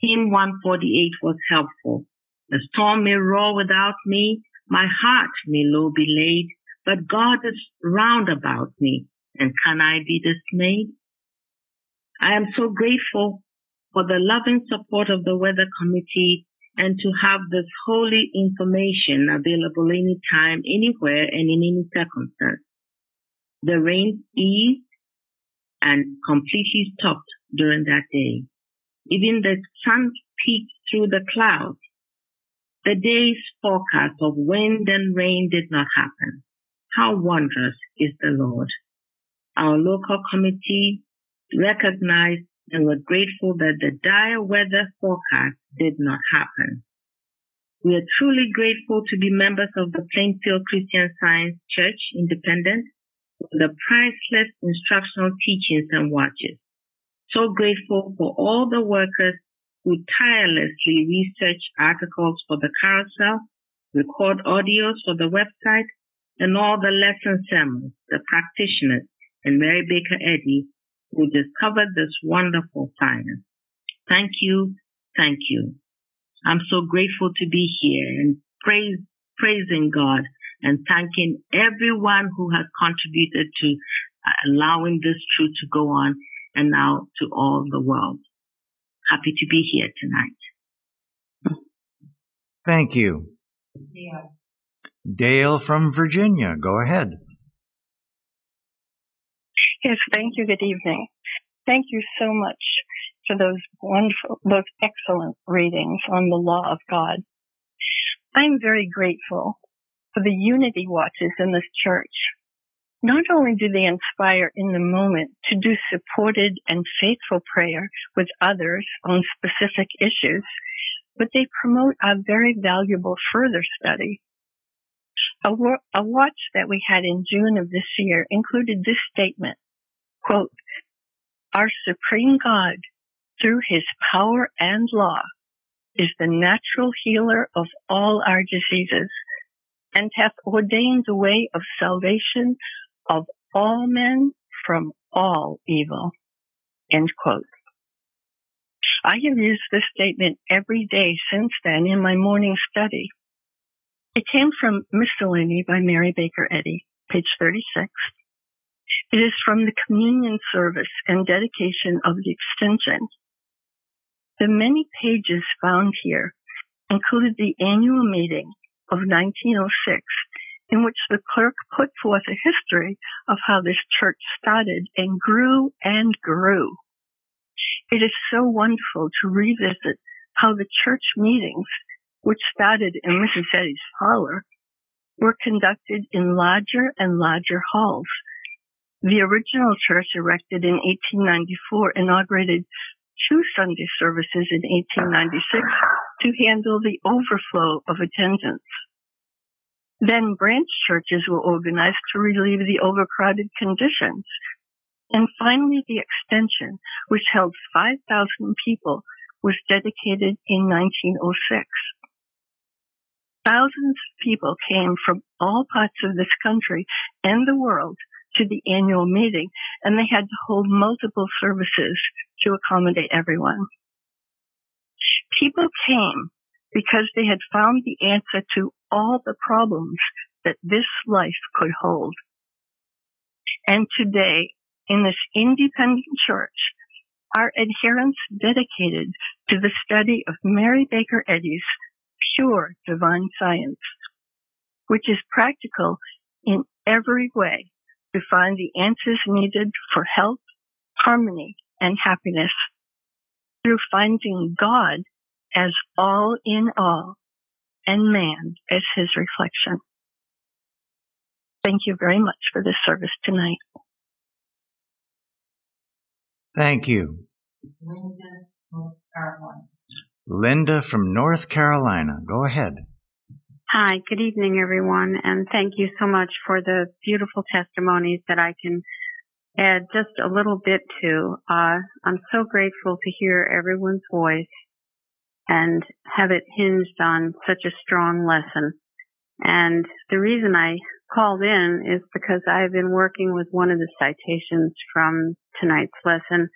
Hymn one forty-eight was helpful. "The storm may roar without me, my heart may low be laid, but God is round about me, and can I be dismayed?" I am so grateful for the loving support of the weather committee, and to have this holy information available anytime, anywhere, and in any circumstance. The rain eased and completely stopped during that day. Even the sun peeked through the clouds. The day's forecast of wind and rain did not happen. How wondrous is the Lord. Our local committee recognized and were grateful that the dire weather forecast did not happen. We are truly grateful to be members of the Plainfield Christian Science Church Independent, with the priceless instructional teachings and watches. So grateful for all the workers who tirelessly research articles for the carousel, record audios for the website, and all the lesson sermons, the practitioners, and Mary Baker Eddy, who discovered this wonderful science. Thank you, thank you. I'm so grateful to be here and praise, praising God and thanking everyone who has contributed to allowing this truth to go on and now to all the world. Happy to be here tonight. Thank you. Yeah. Dale from Virginia, go ahead. Yes, thank you. Good evening. Thank you so much for those wonderful, those excellent readings on the law of God. I'm very grateful for the unity watches in this church. Not only do they inspire in the moment to do supported and faithful prayer with others on specific issues, but they promote a very valuable further study. A, wor- a watch that we had in June of this year included this statement, quote, "Our supreme God, through his power and law, is the natural healer of all our diseases and hath ordained the way of salvation of all men from all evil," end quote. I have used this statement every day since then in my morning study. It came from Miscellany by Mary Baker Eddy, page thirty-six. It is from the communion service and dedication of the extension. The many pages found here included the annual meeting of nineteen oh six, in which the clerk put forth a history of how this church started and grew and grew. It is so wonderful to revisit how the church meetings, which started in Missus Eddy's parlor, were conducted in larger and larger halls. The original church, erected in eighteen ninety-four, inaugurated two Sunday services in eighteen ninety-six to handle the overflow of attendance. Then branch churches were organized to relieve the overcrowded conditions. And finally, the extension, which held five thousand people, was dedicated in nineteen oh six. Thousands of people came from all parts of this country and the world to the annual meeting, and they had to hold multiple services to accommodate everyone. People came because they had found the answer to all the problems that this life could hold. And today, in this independent church, our adherents dedicated to the study of Mary Baker Eddy's pure divine science, which is practical in every way to find the answers needed for health, harmony, and happiness through finding God as all in all and man as his reflection. Thank you very much for this service tonight. Thank you. Linda from North Carolina. Linda from North Carolina. Go ahead. Hi, good evening, everyone, and thank you so much for the beautiful testimonies that I can add just a little bit to. Uh, I'm so grateful to hear everyone's voice and have it hinged on such a strong lesson. And the reason I called in is because I've been working with one of the citations from tonight's lesson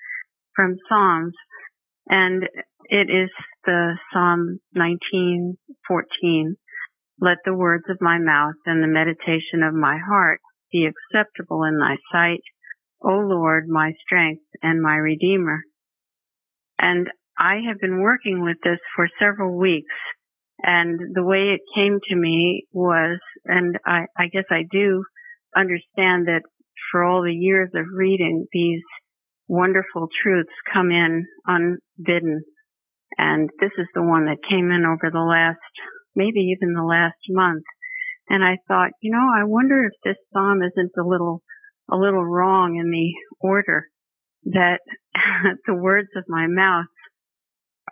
from Psalms, and it is the Psalm nineteen fourteen. "Let the words of my mouth and the meditation of my heart be acceptable in thy sight, O Lord, my strength and my Redeemer." And I have been working with this for several weeks, and the way it came to me was, and I, I guess I do understand that for all the years of reading, these wonderful truths come in unbidden. And this is the one that came in over the last, maybe even the last month. And I thought, you know, I wonder if this psalm isn't a little, a little wrong in the order that the words of my mouth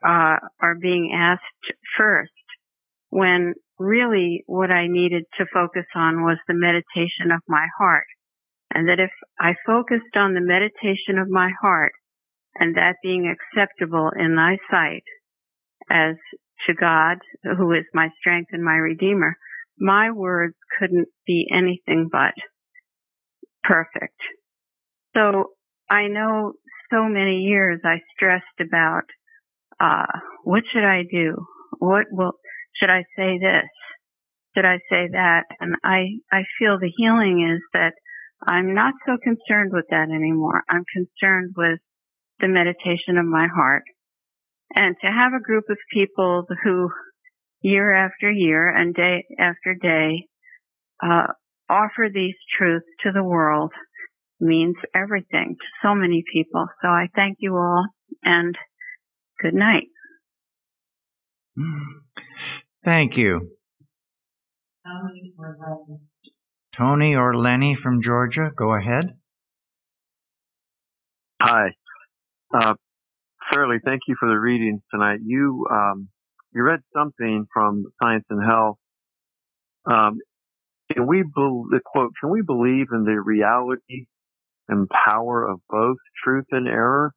uh, are being asked first, when really what I needed to focus on was the meditation of my heart. And that if I focused on the meditation of my heart and that being acceptable in thy sight as to God, who is my strength and my Redeemer, my words couldn't be anything but perfect. So I know so many years I stressed about, uh, what should I do? What will, should I say this? Should I say that? And I, I feel the healing is that I'm not so concerned with that anymore. I'm concerned with the meditation of my heart. And to have a group of people who year after year and day after day uh offer these truths to the world means everything to so many people. So I thank you all, and good night. Thank you. Tony or Lenny from Georgia, go ahead. Hi. Uh, Shirley, thank you for the readings tonight. You um, you read something from Science and Health. Um, Can we, be- quote, can we believe in the reality and power of both truth and error,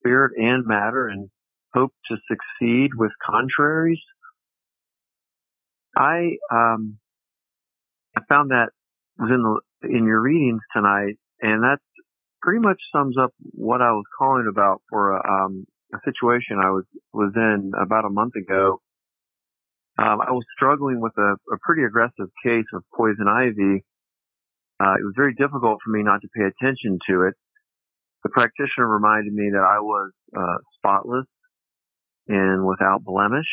spirit and matter, and hope to succeed with contraries? I, um, I found that in the, in your readings tonight, and that pretty much sums up what I was calling about for a, um, a situation I was, was in about a month ago. Um, I was struggling with a, a pretty aggressive case of poison ivy. Uh, it was very difficult for me not to pay attention to it. The practitioner reminded me that I was uh, spotless and without blemish.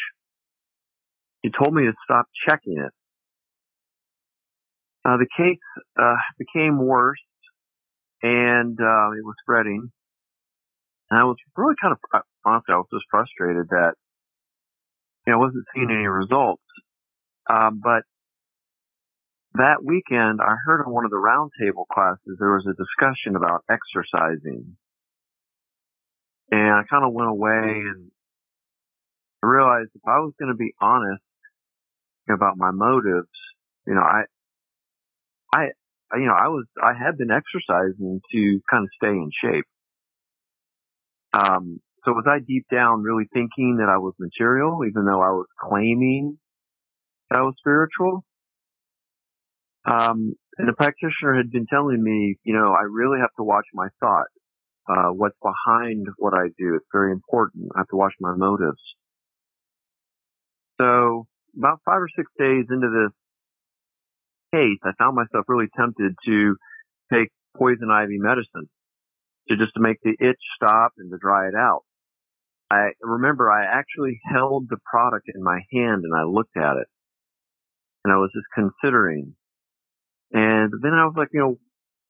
He told me to stop checking it. Uh, the case uh, became worse, and uh, it was spreading. And I was really kind of, honestly, I was just frustrated that, you know, I wasn't seeing any results. Um, but that weekend, I heard on one of the roundtable classes, there was a discussion about exercising. And I kind of went away and I realized if I was going to be honest about my motives, you know, I, I, you know, I was, I had been exercising to kind of stay in shape. Um, so was I deep down really thinking that I was material, even though I was claiming that I was spiritual? Um, and the practitioner had been telling me, you know, I really have to watch my thought, uh, what's behind what I do. It's very important. I have to watch my motives. So about five or six days into this case, I found myself really tempted to take poison ivy medicine to just to make the itch stop and to dry it out. I remember I actually held the product in my hand and I looked at it and I was just considering. And then I was like, you know,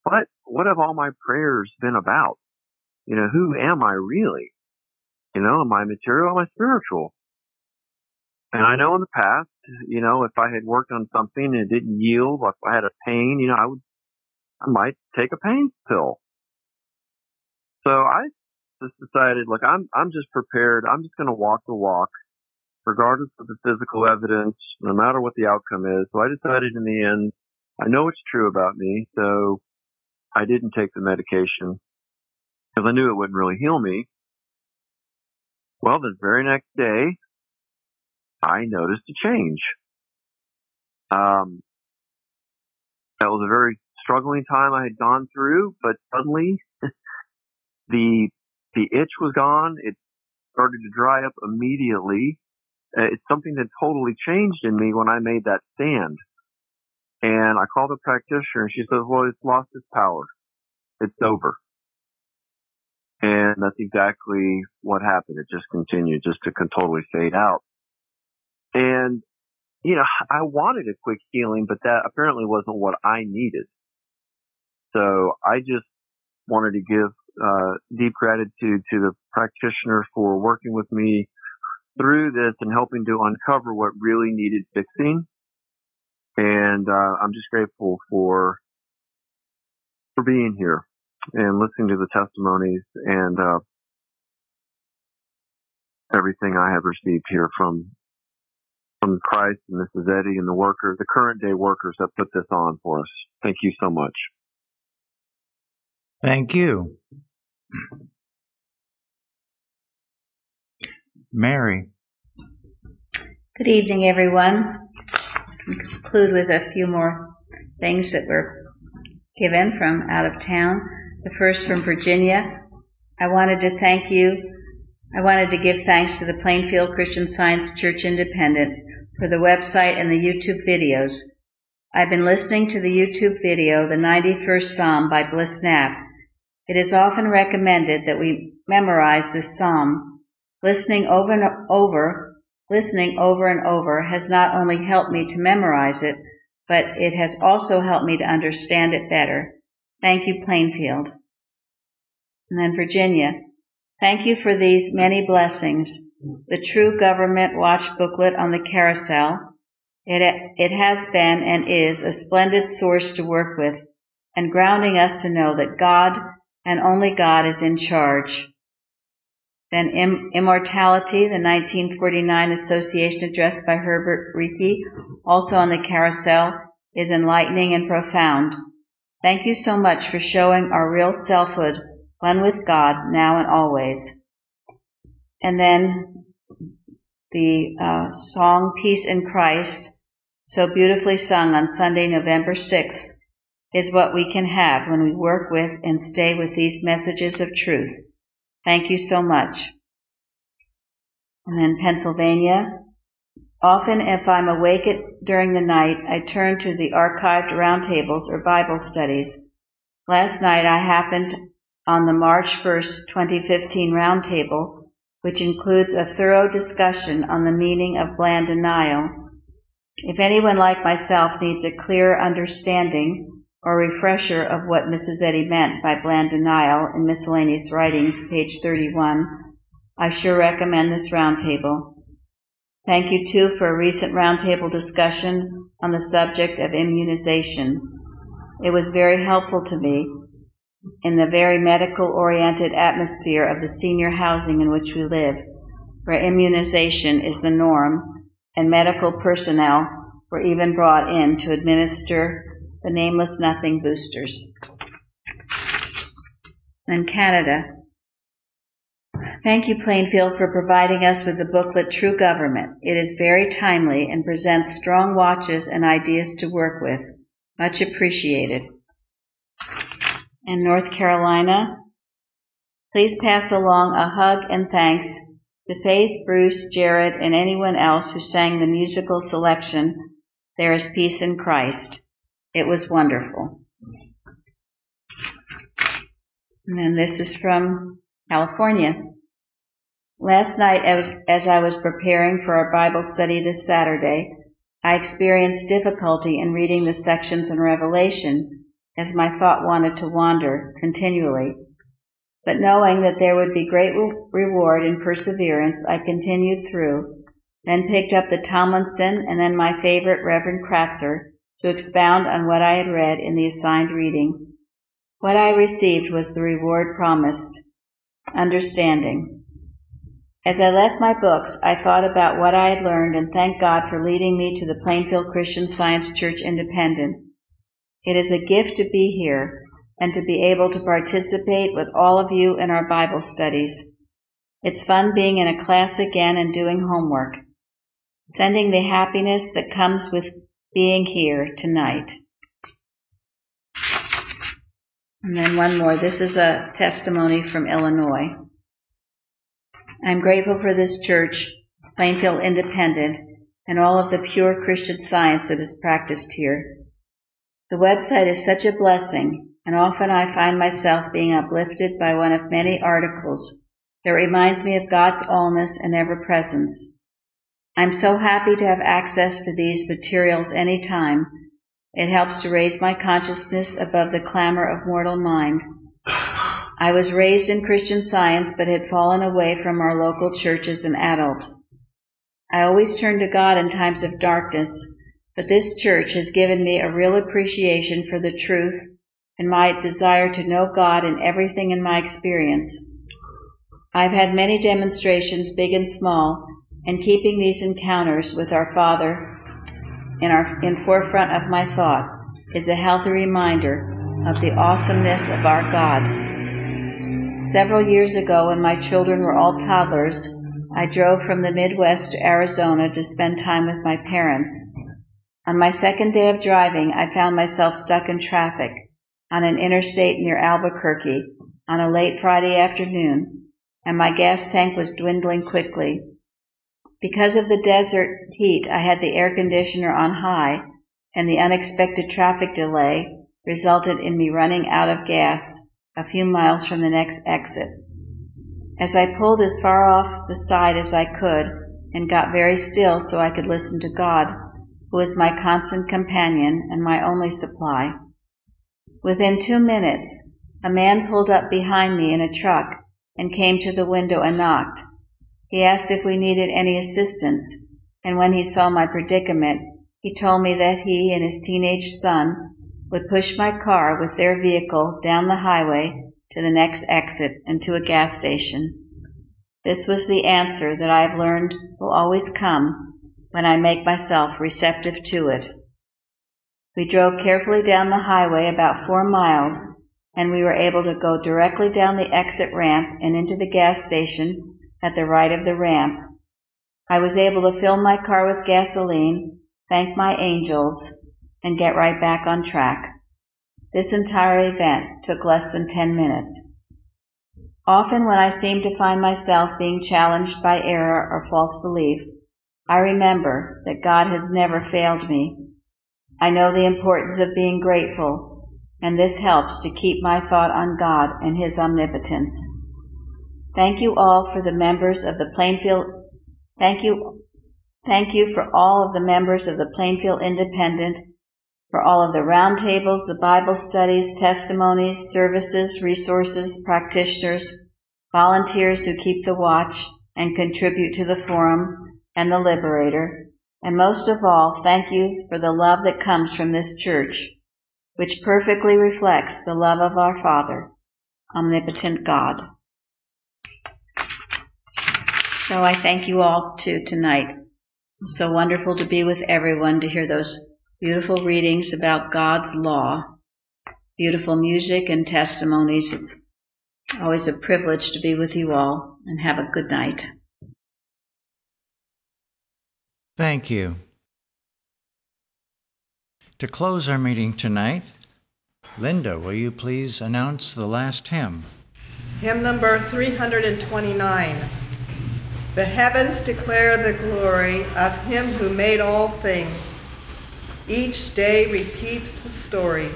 what, what have all my prayers been about? You know, who am I really? You know, am I material? Am I spiritual? And I know in the past, you know, if I had worked on something and it didn't yield, if I had a pain, you know, I would, I might take a pain pill. So I just decided, look, I'm, I'm just prepared. I'm just going to walk the walk, regardless of the physical evidence, no matter what the outcome is. So I decided in the end, I know it's true about me. So I didn't take the medication because I knew it wouldn't really heal me. Well, the very next day, I noticed a change. Um, that was a very struggling time I had gone through, but suddenly the the itch was gone. It started to dry up immediately. Uh, it's something that totally changed in me when I made that stand. And I called the practitioner, and she says, "Well, it's lost its power. It's over." And that's exactly what happened. It just continued, just to totally fade out. And, you know, I wanted a quick healing, but that apparently wasn't what I needed. So I just wanted to give uh deep gratitude to the practitioner for working with me through this and helping to uncover what really needed fixing. And uh I'm just grateful for for being here and listening to the testimonies and uh everything I have received here from From Christ and Missus Eddy and the worker, the current day workers that put this on for us. Thank you so much. Thank you. Mary. Good evening, everyone. I'll conclude with a few more things that were given from out of town. The first from Virginia. I wanted to thank you. I wanted to give thanks to the Plainfield Christian Science Church Independent for the website and the YouTube videos. I've been listening to the YouTube video, the ninety-first Psalm by Bliss Knapp. It is often recommended that we memorize this psalm. Listening over and over, listening over and over has not only helped me to memorize it, but it has also helped me to understand it better. Thank you, Plainfield. And then Virginia. Thank you for these many blessings. The True Government Watch booklet on the carousel. It, it has been and is a splendid source to work with and grounding us to know that God and only God is in charge. Then Im- Immortality, the nineteen forty-nine Association address by Herbert Ricci, also on the carousel is enlightening and profound. Thank you so much for showing our real selfhood, one with God, now and always. And then the uh, song Peace in Christ, so beautifully sung on Sunday, November sixth, is what we can have when we work with and stay with these messages of truth. Thank you so much. And then Pennsylvania. Often if I'm awake during the night, I turn to the archived roundtables or Bible studies. Last night I happened on the March first, twenty fifteen roundtable, which includes a thorough discussion on the meaning of bland denial. If anyone like myself needs a clearer understanding or refresher of what Missus Eddy meant by bland denial in Miscellaneous Writings, page thirty-one, I sure recommend this roundtable. Thank you, too, for a recent roundtable discussion on the subject of immunization. It was very helpful to me in the very medical-oriented atmosphere of the senior housing in which we live, where immunization is the norm, and medical personnel were even brought in to administer the nameless nothing boosters. In Canada, thank you, Plainfield, for providing us with the booklet True Government. It is very timely and presents strong watches and ideas to work with. Much appreciated. And North Carolina, please pass along a hug and thanks to Faith, Bruce, Jared, and anyone else who sang the musical selection, There is Peace in Christ. It was wonderful. And then this is from California. Last night, as, as I was preparing for our Bible study this Saturday, I experienced difficulty in reading the sections in Revelation, as my thought wanted to wander continually. But knowing that there would be great reward in perseverance, I continued through, then picked up the Tomlinson and then my favorite Reverend Kratzer to expound on what I had read in the assigned reading. What I received was the reward promised, understanding. As I left my books, I thought about what I had learned and thanked God for leading me to the Plainfield Christian Science Church Independent. It is a gift to be here and to be able to participate with all of you in our Bible studies. It's fun being in a class again and doing homework, sending the happiness that comes with being here tonight. And then one more. This is a testimony from Illinois. I'm grateful for this church, Plainfield Independent, and all of the pure Christian science that is practiced here. The website is such a blessing, and often I find myself being uplifted by one of many articles that reminds me of God's allness and ever-presence. I'm so happy to have access to these materials anytime. It helps to raise my consciousness above the clamor of mortal mind. I was raised in Christian Science, but had fallen away from our local church as an adult. I always turn to God in times of darkness, but this church has given me a real appreciation for the truth and my desire to know God in everything in my experience. I've had many demonstrations, big and small, and keeping these encounters with our Father in our in forefront of my thought is a healthy reminder of the awesomeness of our God. Several years ago, when my children were all toddlers, I drove from the Midwest to Arizona to spend time with my parents. On my second day of driving, I found myself stuck in traffic on an interstate near Albuquerque on a late Friday afternoon, and my gas tank was dwindling quickly. Because of the desert heat, I had the air conditioner on high, and the unexpected traffic delay resulted in me running out of gas a few miles from the next exit. As I pulled as far off the side as I could and got very still so I could listen to God, who was my constant companion and my only supply. Within two minutes, a man pulled up behind me in a truck and came to the window and knocked. He asked if we needed any assistance, and when he saw my predicament, he told me that he and his teenage son would push my car with their vehicle down the highway to the next exit and to a gas station. This was the answer that I have learned will always come when I make myself receptive to it. We drove carefully down the highway about four miles, and we were able to go directly down the exit ramp and into the gas station at the right of the ramp. I was able to fill my car with gasoline, thank my angels, and get right back on track. This entire event took less than ten minutes. Often when I seem to find myself being challenged by error or false belief, I remember that God has never failed me. I know the importance of being grateful, and this helps to keep my thought on God and His omnipotence. Thank you all for the members of the Plainfield. Thank you, thank you for all of the members of the Plainfield Independent, for all of the roundtables, the Bible studies, testimonies, services, resources, practitioners, volunteers who keep the watch and contribute to the forum and the Liberator, and most of all, thank you for the love that comes from this church, which perfectly reflects the love of our Father, omnipotent God. So I thank you all too tonight. It's so wonderful to be with everyone, to hear those beautiful readings about God's law, beautiful music and testimonies. It's always a privilege to be with you all, and have a good night. Thank you. To close our meeting tonight, Linda, will you please announce the last hymn? Hymn number three twenty-nine. The heavens declare the glory of Him who made all things. Each day repeats the story.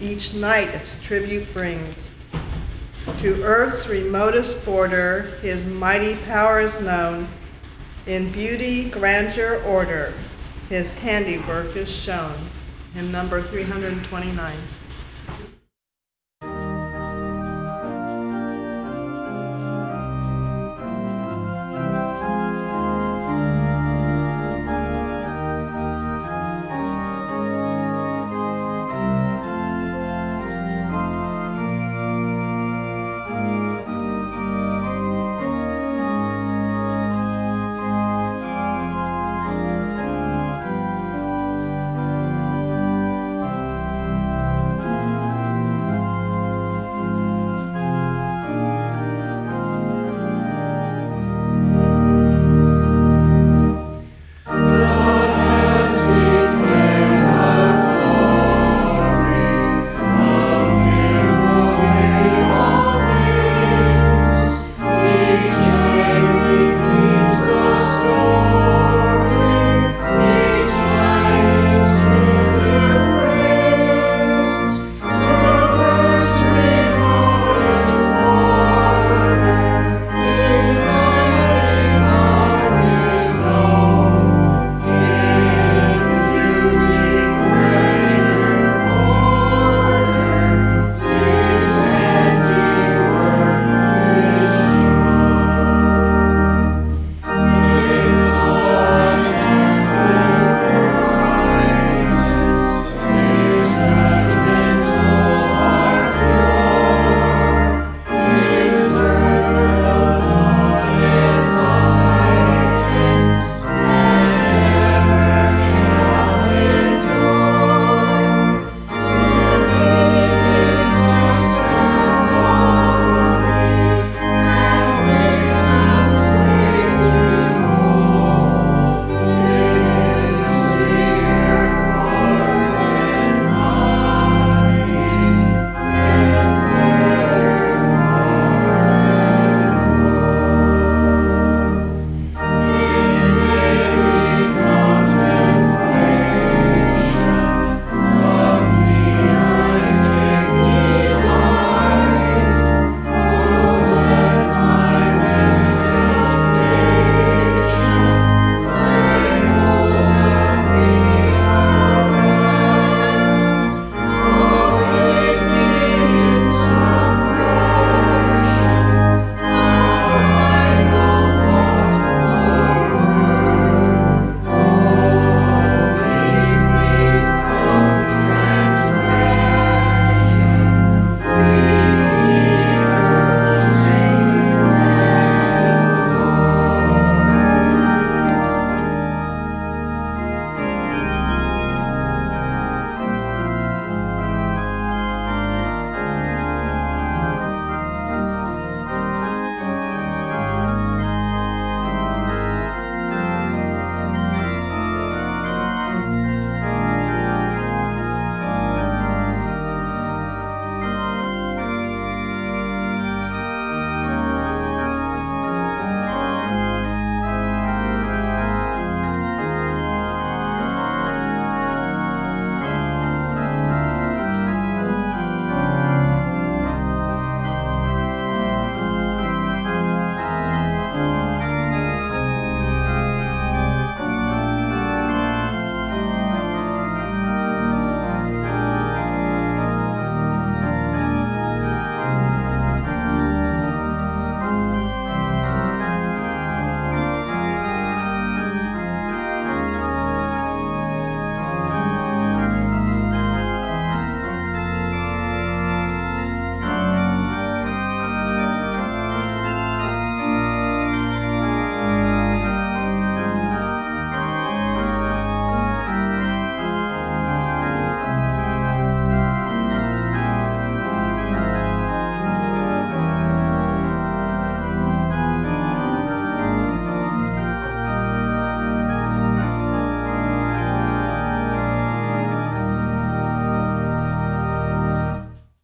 Each night its tribute brings. To earth's remotest border His mighty power is known. In beauty, grandeur, order, His handiwork is shown. Hymn number three twenty-nine.